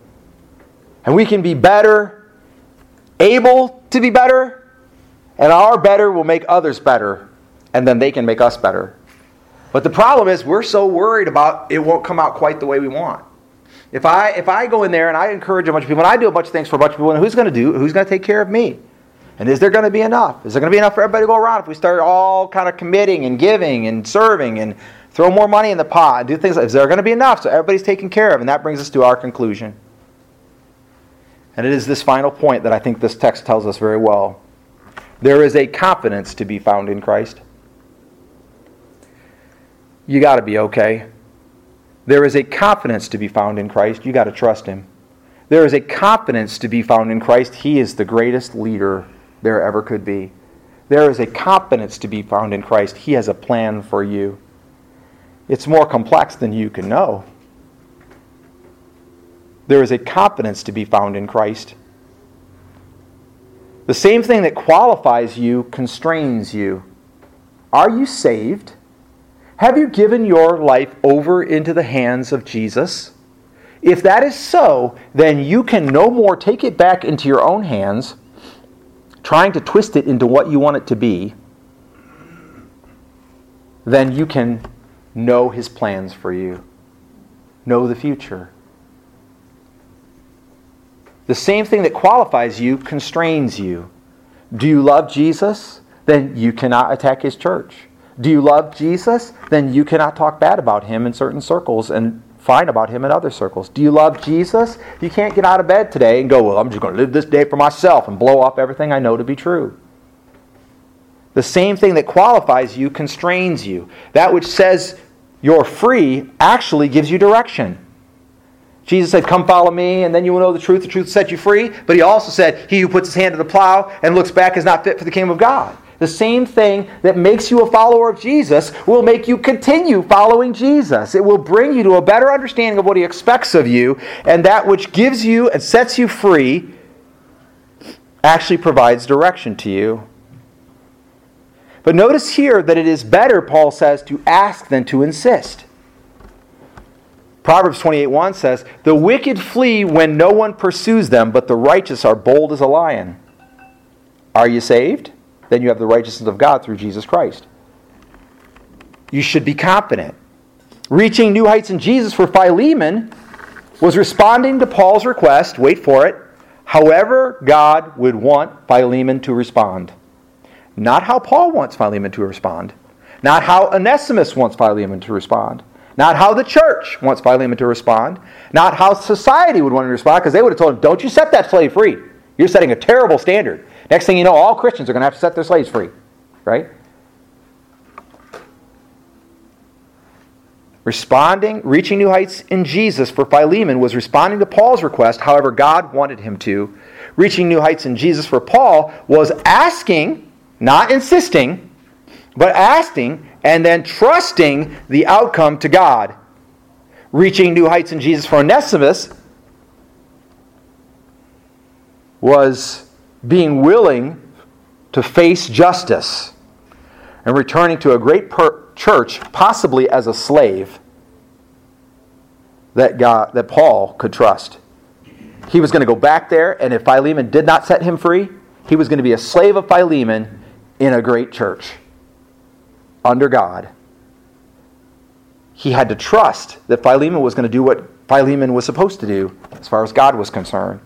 And we can be better, able to be better, and our better will make others better, and then they can make us better. But the problem is we're so worried about it won't come out quite the way we want. If I go in there and I encourage a bunch of people, and I do a bunch of things for a bunch of people, and who's going to take care of me? And is there going to be enough? Is there going to be enough for everybody to go around if we start all kind of committing and giving and serving and throw more money in the pot and do things like, is there going to be enough so everybody's taken care of? And that brings us to our conclusion. And it is this final point that I think this text tells us very well. There is a confidence to be found in Christ. You got to be okay. There is a confidence to be found in Christ. You got to trust Him. There is a confidence to be found in Christ. He is the greatest leader there ever could be. There is a confidence to be found in Christ. He has a plan for you. It's more complex than you can know. There is a confidence to be found in Christ. The same thing that qualifies you constrains you. Are you saved? Have you given your life over into the hands of Jesus? If that is so, then you can no more take it back into your own hands, trying to twist it into what you want it to be, than you can know His plans for you, know the future. The same thing that qualifies you constrains you. Do you love Jesus? Then you cannot attack His church. Do you love Jesus? Then you cannot talk bad about Him in certain circles and fine about Him in other circles. Do you love Jesus? You can't get out of bed today and go, well, I'm just going to live this day for myself and blow up everything I know to be true. The same thing that qualifies you constrains you. That which says you're free actually gives you direction. Jesus said, come follow me, and then you will know the truth. The truth sets you free. But He also said, he who puts his hand to the plow and looks back is not fit for the kingdom of God. The same thing that makes you a follower of Jesus will make you continue following Jesus. It will bring you to a better understanding of what He expects of you, and that which gives you and sets you free actually provides direction to you. But notice here that it is better, Paul says, to ask than to insist. Proverbs 28:1 says, the wicked flee when no one pursues them, but the righteous are bold as a lion. Are you saved? Then you have the righteousness of God through Jesus Christ. You should be confident. Reaching new heights in Jesus for Philemon was responding to Paul's request, wait for it, however God would want Philemon to respond. Not how Paul wants Philemon to respond. Not how Onesimus wants Philemon to respond. Not how the church wants Philemon to respond. Not how society would want him to respond, because they would have told him, don't you set that slave free. You're setting a terrible standard. Next thing you know, all Christians are going to have to set their slaves free. Right? Responding, reaching new heights in Jesus for Philemon was responding to Paul's request, however God wanted him to. Reaching new heights in Jesus for Paul was asking, not insisting, but asking and then trusting the outcome to God. Reaching new heights in Jesus for Onesimus was being willing to face justice and returning to a great church, possibly as a slave, that Paul could trust. He was going to go back there, and if Philemon did not set him free, he was going to be a slave of Philemon in a great church under God. He had to trust that Philemon was going to do what Philemon was supposed to do as far as God was concerned.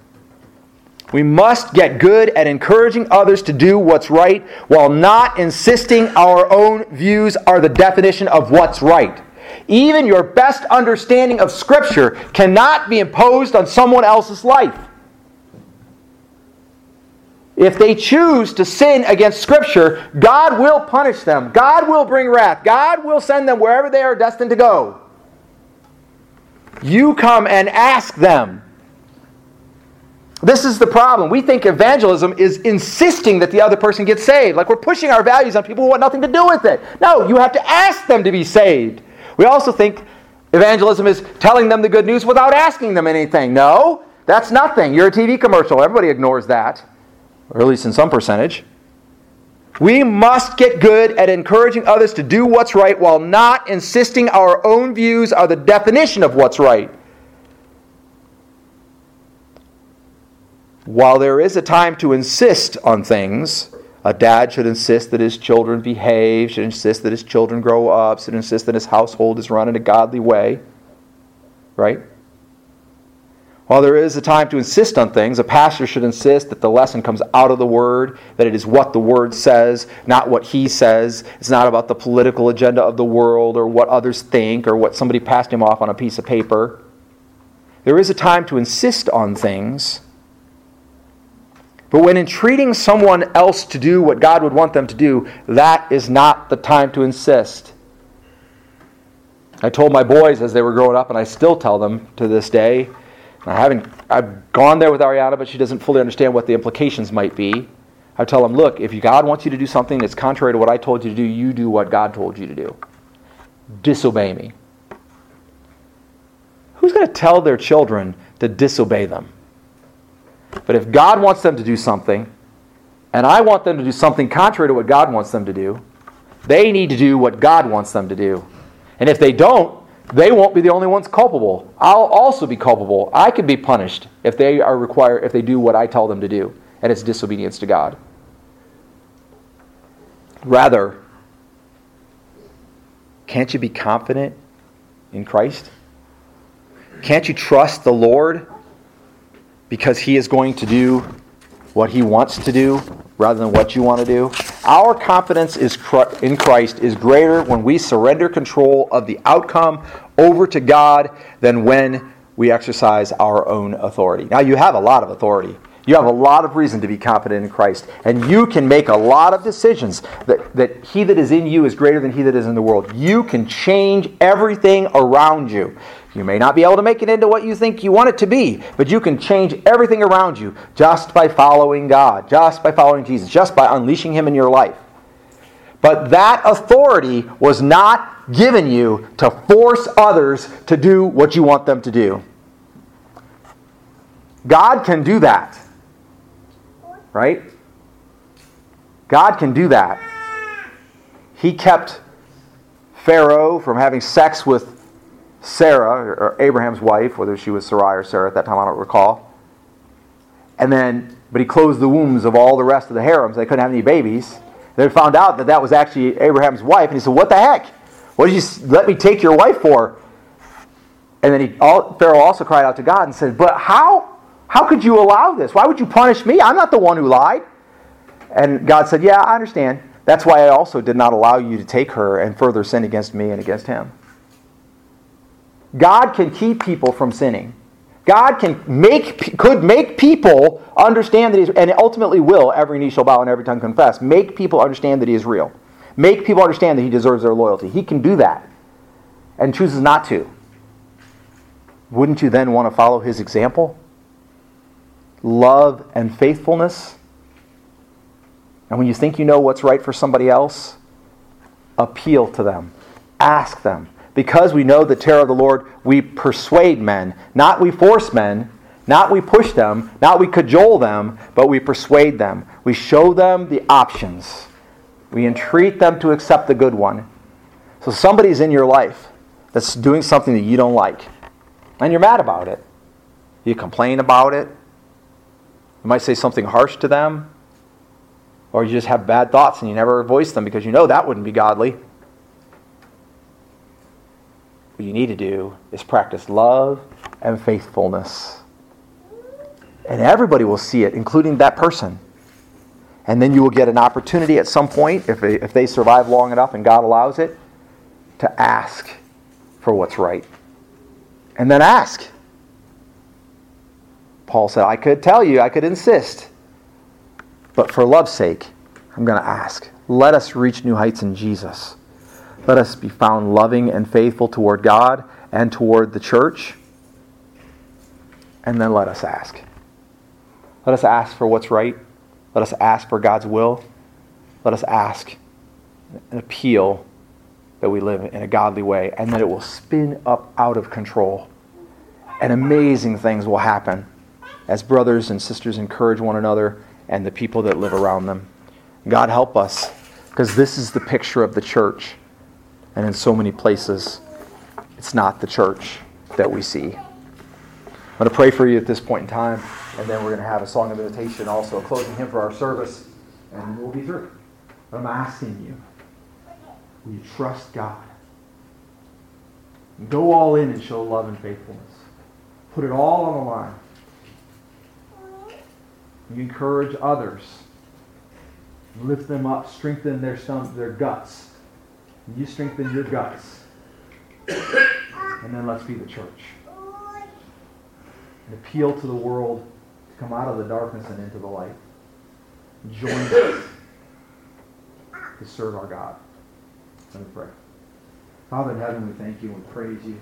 We must get good at encouraging others to do what's right while not insisting our own views are the definition of what's right. Even your best understanding of Scripture cannot be imposed on someone else's life. If they choose to sin against Scripture, God will punish them. God will bring wrath. God will send them wherever they are destined to go. You come and ask them. This is the problem. We think evangelism is insisting that the other person gets saved. Like we're pushing our values on people who want nothing to do with it. No, you have to ask them to be saved. We also think evangelism is telling them the good news without asking them anything. No, that's nothing. You're a TV commercial. Everybody ignores that, or at least in some percentage. We must get good at encouraging others to do what's right while not insisting our own views are the definition of what's right. While there is a time to insist on things, a dad should insist that his children behave, should insist that his children grow up, should insist that his household is run in a godly way, right? While there is a time to insist on things, a pastor should insist that the lesson comes out of the Word, that it is what the Word says, not what he says. It's not about the political agenda of the world or what others think or what somebody passed him off on a piece of paper. There is a time to insist on things. But when entreating someone else to do what God would want them to do, that is not the time to insist. I told my boys as they were growing up, and I still tell them to this day, I've gone there with Ariana, but she doesn't fully understand what the implications might be. I tell them, look, if God wants you to do something that's contrary to what I told you to do, you do what God told you to do. Disobey me. Who's going to tell their children to disobey them? But if God wants them to do something, and I want them to do something contrary to what God wants them to do, they need to do what God wants them to do. And if they don't, they won't be the only ones culpable. I'll also be culpable. I could be punished if they do what I tell them to do, and it's disobedience to God. Rather, can't you be confident in Christ? Can't you trust the Lord? Because he is going to do what he wants to do rather than what you want to do. Our confidence in Christ is greater when we surrender control of the outcome over to God than when we exercise our own authority. Now, you have a lot of authority. You have a lot of reason to be confident in Christ. And you can make a lot of decisions that he that is in you is greater than he that is in the world. You can change everything around you. You may not be able to make it into what you think you want it to be, but you can change everything around you just by following God, just by following Jesus, just by unleashing him in your life. But that authority was not given you to force others to do what you want them to do. God can do that. Right? God can do that. He kept Pharaoh from having sex with Sarah, or Abraham's wife, whether she was Sarai or Sarah at that time, I don't recall. But he closed the wombs of all the rest of the harems. They couldn't have any babies. They found out that was actually Abraham's wife, and he said, what the heck? What did you let me take your wife for? And then Pharaoh also cried out to God and said, but how could you allow this? Why would you punish me? I'm not the one who lied. And God said, yeah, I understand. That's why I also did not allow you to take her and further sin against me and against him. God can keep people from sinning. God could make people understand that he's, and ultimately will, every knee shall bow and every tongue confess, make people understand that he is real. Make people understand that he deserves their loyalty. He can do that. and chooses not to, wouldn't you then want to follow his example? Love and faithfulness. And when you think you know what's right for somebody else, appeal to them. Ask them. Because we know the terror of the Lord, we persuade men. Not we force men, not we push them, not we cajole them, but we persuade them. We show them the options. We entreat them to accept the good one. So somebody's in your life that's doing something that you don't like. And you're mad about it. You complain about it. You might say something harsh to them. Or you just have bad thoughts and you never voice them because you know that wouldn't be godly. What you need to do is practice love and faithfulness. And everybody will see it, including that person. And then you will get an opportunity at some point, if they survive long enough and God allows it, to ask for what's right. And then ask. Paul said, I could tell you, I could insist. But for love's sake, I'm going to ask. Let us reach new heights in Jesus. Let us be found loving and faithful toward God and toward the church. And then let us ask. Let us ask for what's right. Let us ask for God's will. Let us ask and appeal that we live in a godly way, and that it will spin up out of control. And amazing things will happen as brothers and sisters encourage one another and the people that live around them. God help us, because this is the picture of the church. And in so many places, it's not the church that we see. I'm going to pray for you at this point in time, and then we're going to have a song of invitation, also a closing hymn for our service, and we'll be through. But I'm asking you, will you trust God? Go all in and show love and faithfulness. Put it all on the line. You encourage others. Lift them up. Strengthen their stomach, their guts. You strengthen your guts. And then let's be the church. And appeal to the world to come out of the darkness and into the light. Join us to serve our God. Let me pray. Father in heaven, we thank you and we praise you.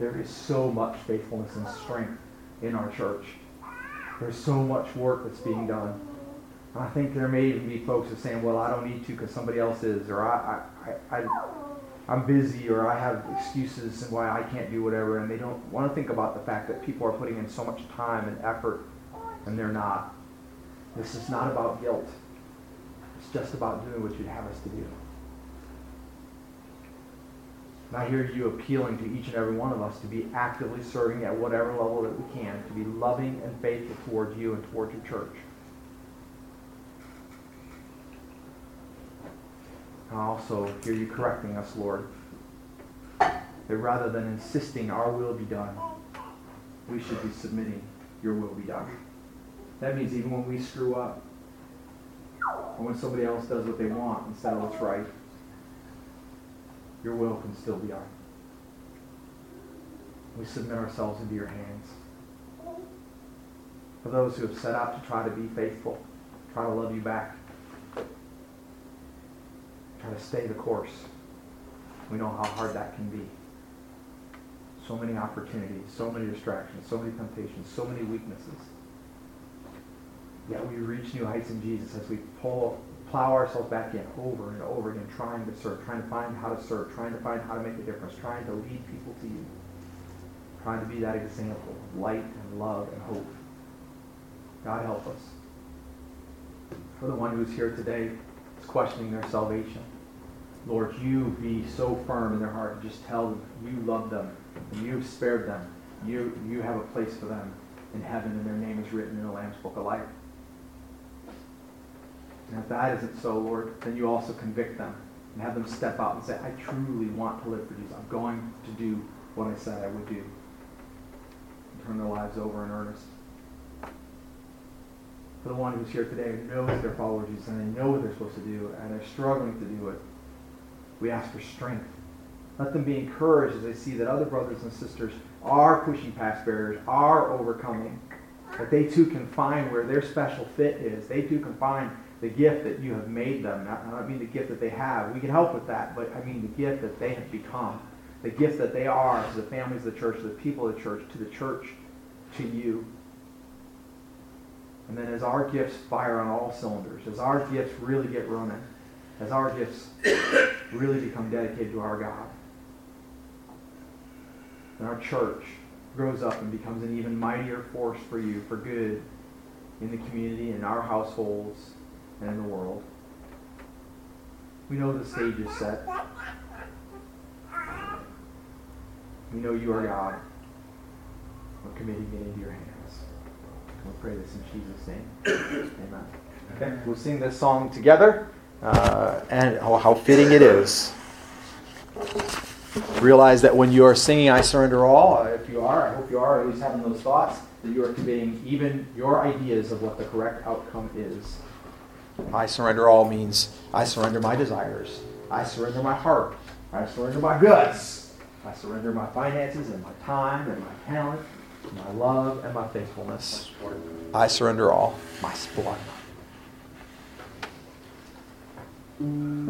There is so much faithfulness and strength in our church. There's so much work that's being done. And I think there may even be folks who are saying, well, I don't need to because somebody else is, or I'm busy, or I have excuses and why I can't do whatever, and they don't want to think about the fact that people are putting in so much time and effort, and they're not. This is not about guilt. It's just about doing what you'd have us to do. And I hear you appealing to each and every one of us to be actively serving at whatever level that we can, to be loving and faithful toward you and toward your church. And I also hear you correcting us, Lord, that rather than insisting our will be done, we should be submitting your will be done. That means even when we screw up, or when somebody else does what they want instead of what's right, your will can still be ours. We submit ourselves into your hands. For those who have set out to try to be faithful, try to love you back, try to stay the course, we know how hard that can be. So many opportunities, so many distractions, so many temptations, so many weaknesses. Yet we reach new heights in Jesus as we plow ourselves back in over and over again, trying to serve, trying to find how to serve, trying to find how to make a difference, trying to lead people to you, trying to be that example of light and love and hope. God help us. For the one who's here today is questioning their salvation, Lord, you be so firm in their heart. Just tell them you love them, and you've spared them. You have a place for them in heaven, and their name is written in the Lamb's Book of Life. And if that isn't so, Lord, then you also convict them and have them step out and say, I truly want to live for Jesus. I'm going to do what I said I would do. And turn their lives over in earnest. For the one who's here today who knows they're following Jesus and they know what they're supposed to do and they're struggling to do it, we ask for strength. Let them be encouraged as they see that other brothers and sisters are pushing past barriers, are overcoming, that they too can find where their special fit is. They too can find the gift that you have made them. I don't mean the gift that they have. We can help with that, but I mean the gift that they have become. the gifts that they are to the families of the church, to the people of the church, to you. And then as our gifts fire on all cylinders, as our gifts really get running, as our gifts really become dedicated to our God, and our church grows up and becomes an even mightier force for you, for good, in the community, in our households, and in the world. We know the stage is set. We know you are God. We're committing it into your hands. We'll pray this in Jesus' name. Amen. Okay, we'll sing this song together, and oh, how fitting it is. Realize that when you are singing I Surrender All, if you are, I hope you are at least having those thoughts, that you are conveying even your ideas of what the correct outcome is. I surrender all means I surrender my desires. I surrender my heart. I surrender my guts. I surrender my finances and my time and my talent, and my love and my faithfulness. I surrender all. My blood.